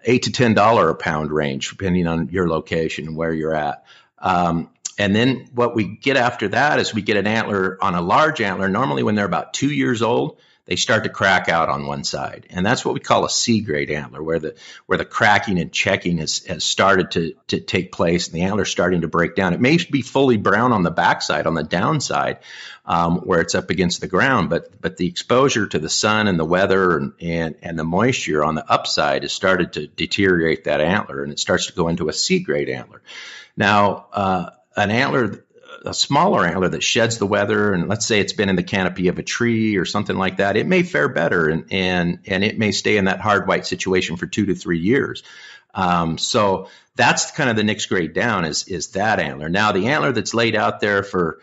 $8 to $10 a pound range, depending on your location and where you're at. And then what we get after that is we get an antler on a large antler. Normally when they're about 2 years old, they start to crack out on one side. And that's what we call a C grade antler, where the cracking and checking has started to take place and the antler's starting to break down. It may be fully brown on the backside, on the downside, where it's up against the ground, but the exposure to the sun and the weather and the moisture on the upside has started to deteriorate that antler and it starts to go into a C grade antler. Now, a smaller antler that sheds the weather, and let's say it's been in the canopy of a tree or something like that, it may fare better and it may stay in that hard white situation for 2 to 3 years. So that's kind of the next grade down is that antler. Now the antler that's laid out there for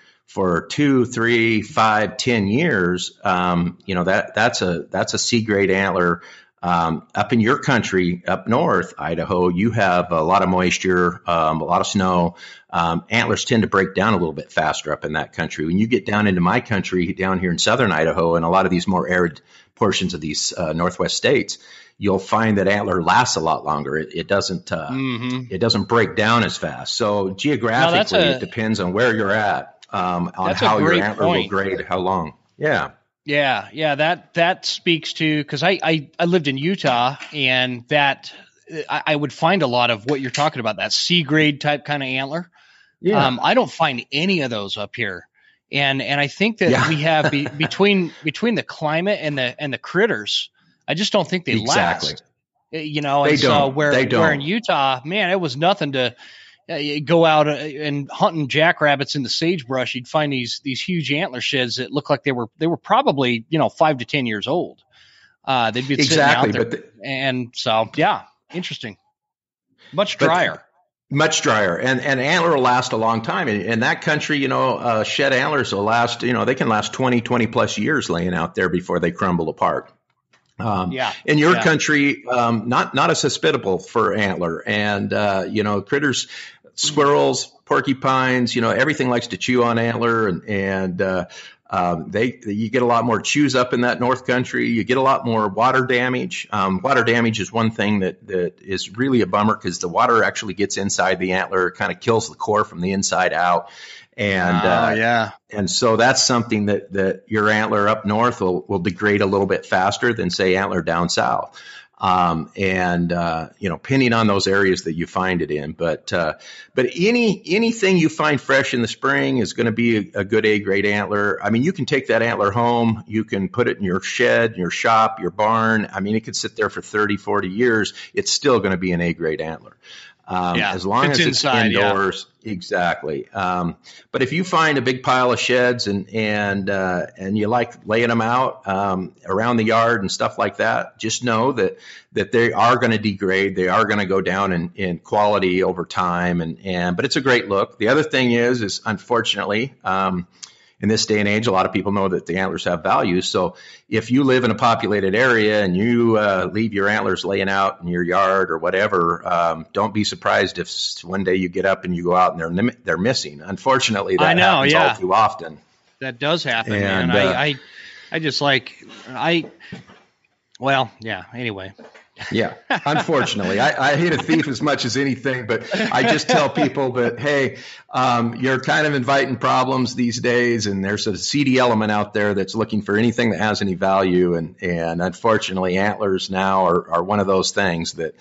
2, 3, 5, 10 years, that's a C grade antler. Up in your country, up north, Idaho, you have a lot of moisture, a lot of snow. Antlers tend to break down a little bit faster up in that country. When you get down into my country, down here in southern Idaho, and a lot of these more arid portions of these northwest states, you'll find that antler lasts a lot longer. It doesn't break down as fast. So geographically, it depends on where you're at, on how your antler will grade, how long. Yeah. Yeah, that speaks to, because I lived in Utah, and that I would find a lot of what you're talking about, that C grade type kind of antler. Yeah. I don't find any of those up here, and I think that we have between the climate and the critters, I just don't think they last. Where in Utah, man, it was nothing to go out and hunting jackrabbits in the sagebrush. You'd find these huge antler sheds that look like they were probably 5 to 10 years old. They'd be exactly, sitting out there. And so, yeah, interesting. Much drier. Much drier, and antler will last a long time. In that country, you know, shed antlers will last, you know, they can last 20 plus years laying out there before they crumble apart. In your country, not as hospitable for antler, and you know, critters, squirrels, porcupines, you know, everything likes to chew on antler, and you get a lot more chews up in that north country. You get a lot more water damage. Water damage is one thing that is really a bummer, because the water actually gets inside the antler, kind of kills the core from the inside out. And so that's something that your antler up north will degrade a little bit faster than, say, antler down south. You know, depending on those areas that you find it in, but anything you find fresh in the spring is going to be a good A grade antler. I mean, you can take that antler home, you can put it in your shed, your shop, your barn. I mean, it could sit there for 30, 40 years. It's still going to be an A grade antler. As long as it's indoors. Yeah. Exactly. But if you find a big pile of sheds and you like laying them out, around the yard and stuff like that, just know that they are going to degrade. They are going to go down in quality over time. But it's a great look. The other thing is unfortunately, in this day and age, a lot of people know that the antlers have value. So if you live in a populated area and you leave your antlers laying out in your yard or whatever, don't be surprised if one day you get up and you go out and they're missing. Unfortunately, that happens all too often. That does happen. And I just like anyway. Yeah, unfortunately, I hate a thief as much as anything, but I just tell people that, hey, you're kind of inviting problems these days, and there's a seedy element out there that's looking for anything that has any value, and unfortunately, antlers now are one of those things that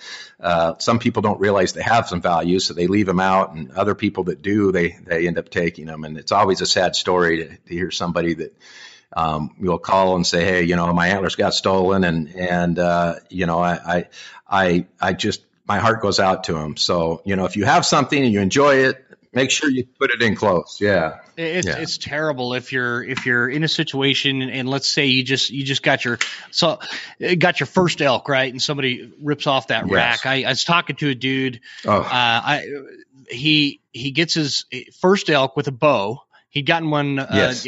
some people don't realize they have some value, so they leave them out, and other people that do, they end up taking them, and it's always a sad story to hear somebody that you'll call and say, hey, you know, my antlers got stolen and you know, I just, my heart goes out to them. So, you know, if you have something and you enjoy it, make sure you put it in close. Yeah. It's terrible if you're in a situation and let's say you just got your first elk, right? And somebody rips off that rack. I was talking to a dude, he gets his first elk with a bow. He'd gotten one,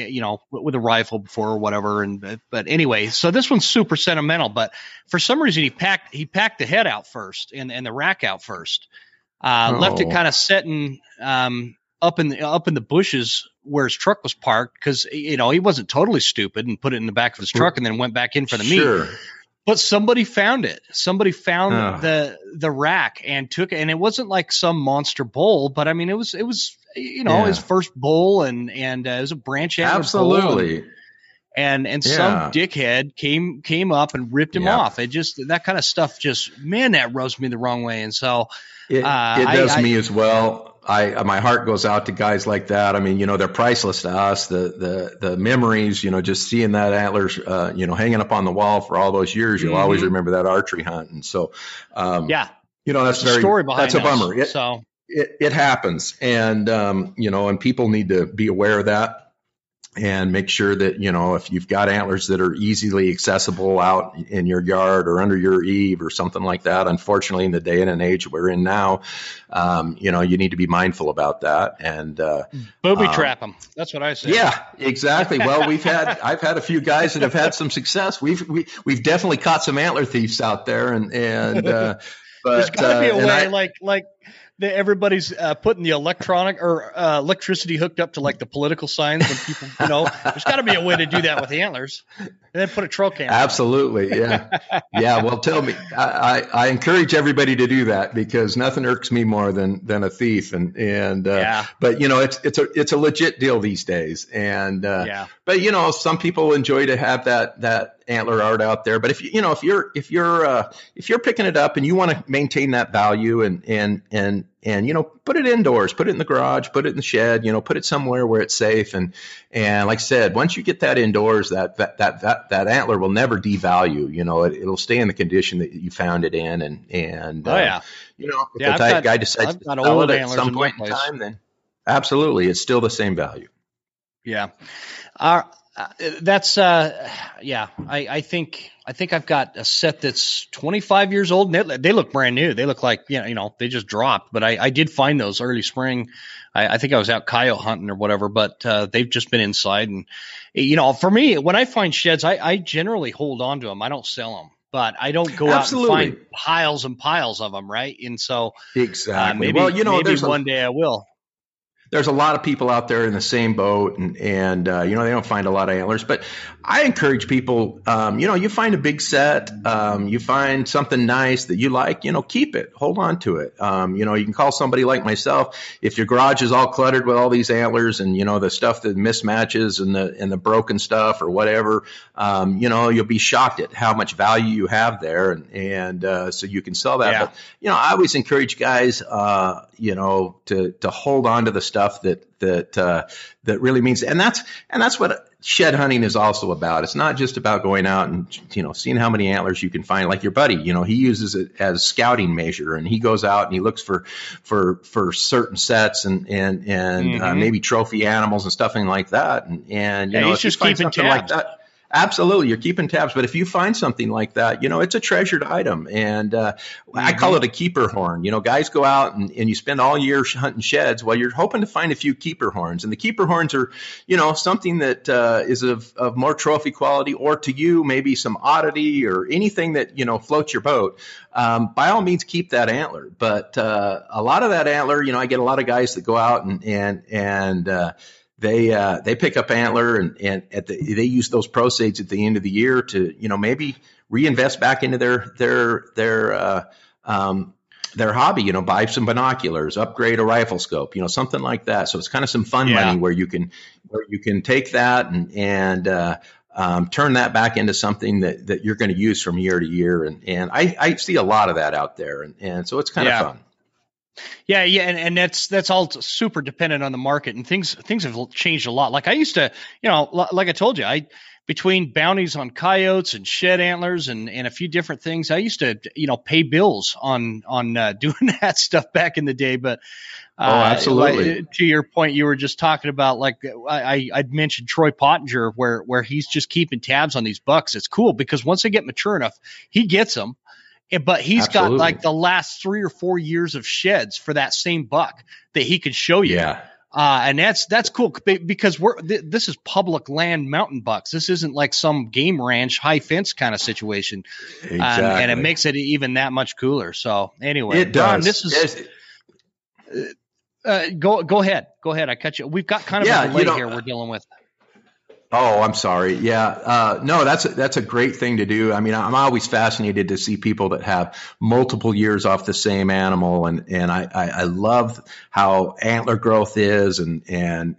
you know, with a rifle before or whatever. But anyway, so this one's super sentimental. But for some reason, he packed the head out first and the rack out first. Left it kind of sitting up in the bushes where his truck was parked, because, you know, he wasn't totally stupid and put it in the back of his truck and then went back in for the meat. But somebody found it. Somebody found the rack and took it, and it wasn't like some monster bull, but I mean, it was. You know, his first bull, and it was a branch antler. Absolutely. And some dickhead came up and ripped him off. It just, that kind of stuff that rubs me the wrong way. And so it does me as well. My heart goes out to guys like that. I mean, you know, they're priceless to us. The memories, you know, just seeing that antlers, you know, hanging up on the wall for all those years, you'll always remember that archery hunt. And so, you know, that's very, story behind that's a bummer. It happens. And, you know, and people need to be aware of that and make sure that, you know, if you've got antlers that are easily accessible out in your yard or under your eave or something like that, unfortunately, in the day and an age we're in now, you know, you need to be mindful about that. And booby trap them. That's what I say. Yeah, exactly. Well, I've had a few guys that have had some success. We've definitely caught some antler thieves out there. But there's got to be a way everybody's putting the electronic or electricity hooked up to like the political signs when people, you know, there's got to be a way to do that with the antlers and then put a trail cam. Absolutely. Yeah. Well, tell me, I encourage everybody to do that, because nothing irks me more than a thief. But you know, it's a legit deal these days. But you know, some people enjoy to have that antler art out there. But if you're picking it up and you want to maintain that value and you know, put it indoors, put it in the garage, put it in the shed, you know, put it somewhere where it's safe. And like I said, once you get that indoors, that antler will never devalue. You know, it'll stay in the condition that you found it in. You know, if the guy decides to sell it at some point in time, then absolutely, it's still the same value. Yeah. I think I've got a set that's 25 years old, and they look brand new. They look like, they just dropped, but I did find those early spring. I think I was out coyote hunting or whatever, but they've just been inside. And, for me, when I find sheds, I generally hold on to them. I don't sell them, but I don't go out and find piles and piles of them. Right. And so maybe one day I will. There's a lot of people out there in the same boat and they don't find a lot of antlers, but I encourage people, you find a big set, you find something nice that you like, keep it, hold on to it. You can call somebody like myself. If your garage is all cluttered with all these antlers and, the stuff that mismatches and the broken stuff or whatever, you'll be shocked at how much value you have there. And so you can sell that. Yeah. But, I always encourage guys, to hold on to the stuff that really means, and that's what shed hunting is also about. It's not just about going out and seeing how many antlers you can find. Like your buddy, he uses it as scouting measure, and he goes out and he looks for certain sets and mm-hmm. Maybe trophy animals and stuff like that. And he's just keeping tabs. Like that. Absolutely. You're keeping tabs. But if you find something like that, it's a treasured item. And mm-hmm. I call it a keeper horn. Guys go out and you spend all year hunting sheds while you're hoping to find a few keeper horns. And the keeper horns are, something that is of more trophy quality, or to you, maybe some oddity or anything that, floats your boat. By all means, keep that antler. But a lot of that antler, I get a lot of guys that go out and they pick up antler and they use those proceeds at the end of the year to, maybe reinvest back into their hobby, buy some binoculars, upgrade a rifle scope, something like that. So it's kind of some fun money where you can take that and turn that back into something that you're going to use from year to year. And I see a lot of that out there. And so it's kind of fun. Yeah. And that's all super dependent on the market, and things have changed a lot. Like I used to, like I told you, between bounties on coyotes and shed antlers and a few different things, I used to, pay bills on doing that stuff back in the day. But absolutely. To your point, you were just talking about, like, I'd mentioned Troy Pottinger, where he's just keeping tabs on these bucks. It's cool because once they get mature enough, he gets them. But he's got like the last 3 or 4 years of sheds for that same buck that he could show you. Yeah. And that's cool because this is public land mountain bucks. This isn't like some game ranch, high fence kind of situation. Exactly. And it makes it even that much cooler. So anyway, it does. Ron, this is, go ahead. I cut you. We've got kind of a delay here we're dealing with. Oh, I'm sorry. Yeah. No, that's a great thing to do. I mean, I'm always fascinated to see people that have multiple years off the same animal. And I love how antler growth is and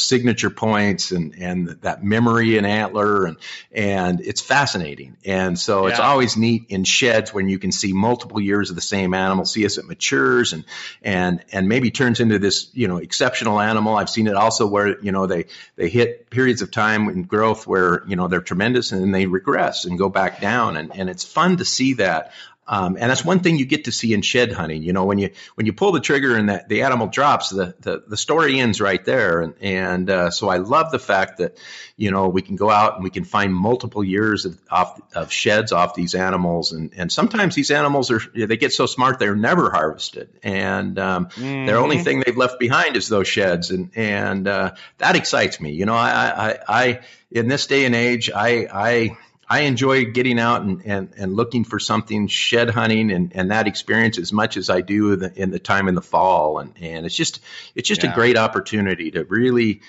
signature points and that memory in antler and it's fascinating. And so it's always neat in sheds when you can see multiple years of the same animal, see as it matures and maybe turns into this, exceptional animal. I've seen it also where, they hit periods of time and growth where they're tremendous, and then they regress and go back down, and it's fun to see that. And that's one thing you get to see in shed hunting. When you pull the trigger and that the animal drops, the story ends right there. And so I love the fact that we can go out and we can find multiple years of sheds off these animals. And sometimes these animals they get so smart they're never harvested, and their only thing they've left behind is those sheds. And that excites me. I in this day and age I enjoy getting out and looking for something, shed hunting and that experience as much as I do in the time in the fall. And it's just a great opportunity to really,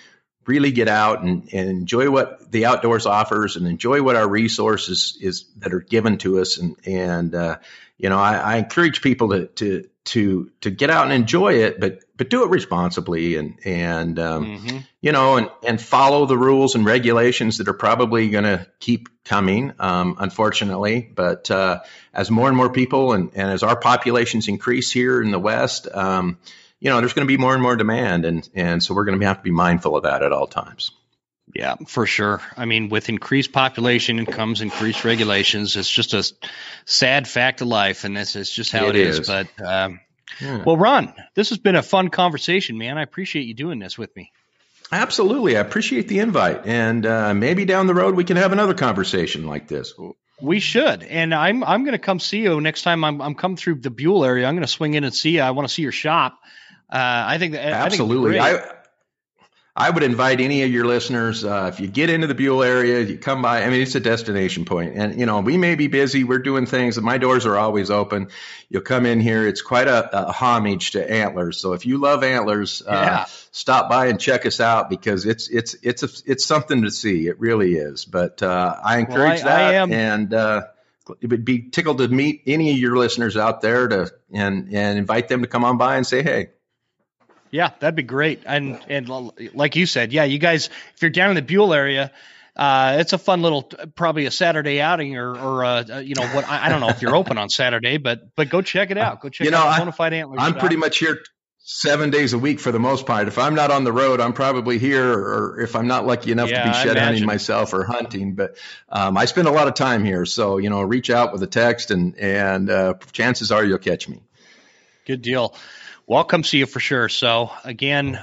really get out and enjoy what the outdoors offers and enjoy what our resources is that are given to us. I encourage people to get out and enjoy it, but do it responsibly mm-hmm. and follow the rules and regulations that are probably going to keep coming, unfortunately. But as more and more people and as our populations increase here in the West, there's going to be more and more demand, and so we're going to have to be mindful of that at all times. Yeah, for sure. I mean, with increased population comes increased regulations. It's just a sad fact of life, and this is just how it is. But, Well, Ron, this has been a fun conversation, man. I appreciate you doing this with me. Absolutely. I appreciate the invite. And maybe down the road we can have another conversation like this. We should. And I'm going to come see you next time I'm coming through the Buhl area. I'm going to swing in and see you. I want to see your shop. I think that absolutely. I would invite any of your listeners, if you get into the Buhl area, you come by. I mean, it's a destination point. And, you know, we may be busy. We're doing things. My doors are always open. You'll come in here. It's quite a homage to antlers. So if you love antlers, stop by and check us out, because it's something to see. It really is. But I encourage that. And it would be tickled to meet any of your listeners out there and invite them to come on by and say, hey. Yeah, that'd be great. And like you said, yeah, you guys, if you're down in the Buhl area, it's a fun little, probably a Saturday outing or you know what, I don't know if you're open on Saturday, but go check it out. Go check out Bone-A-Fide Antlers. I'm pretty much here 7 days a week for the most part. If I'm not on the road, I'm probably here, or if I'm not lucky enough to be shed hunting myself or hunting, but I spend a lot of time here. So, you know, reach out with a text and chances are you'll catch me. Good deal. Well, I'll come see you for sure. So again,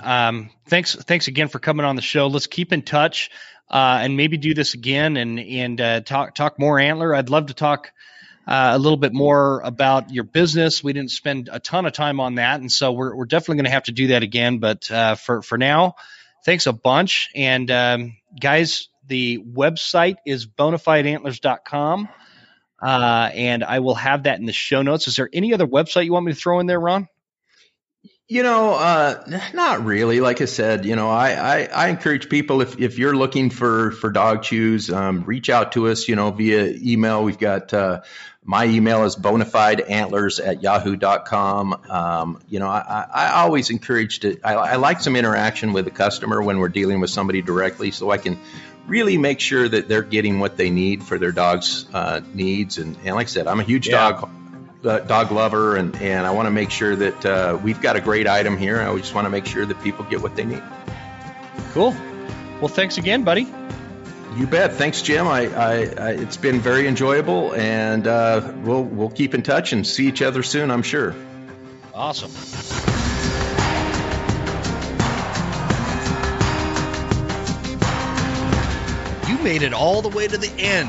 thanks again for coming on the show. Let's keep in touch and maybe do this again and talk more antler. I'd love to talk a little bit more about your business. We didn't spend a ton of time on that, and so we're definitely going to have to do that again. But for now, thanks a bunch. And guys, the website is bonafideantlers.com, and I will have that in the show notes. Is there any other website you want me to throw in there, Ron? You know, not really. Like I said, you know, I encourage people, if you're looking for dog chews, reach out to us, you know, via email. We've got, my email is bonafideantlers@yahoo.com. You know, I always encourage I like some interaction with the customer when we're dealing with somebody directly, so I can really make sure that they're getting what they need for their dog's needs. And like I said, I'm a huge dog lover, and I want to make sure that we've got a great item here. I just want to make sure that people get what they need. Cool. Well, thanks again, buddy. You bet. Thanks, Jim. I it's been very enjoyable, and we'll keep in touch and see each other soon, I'm sure. Awesome. You made it all the way to the end.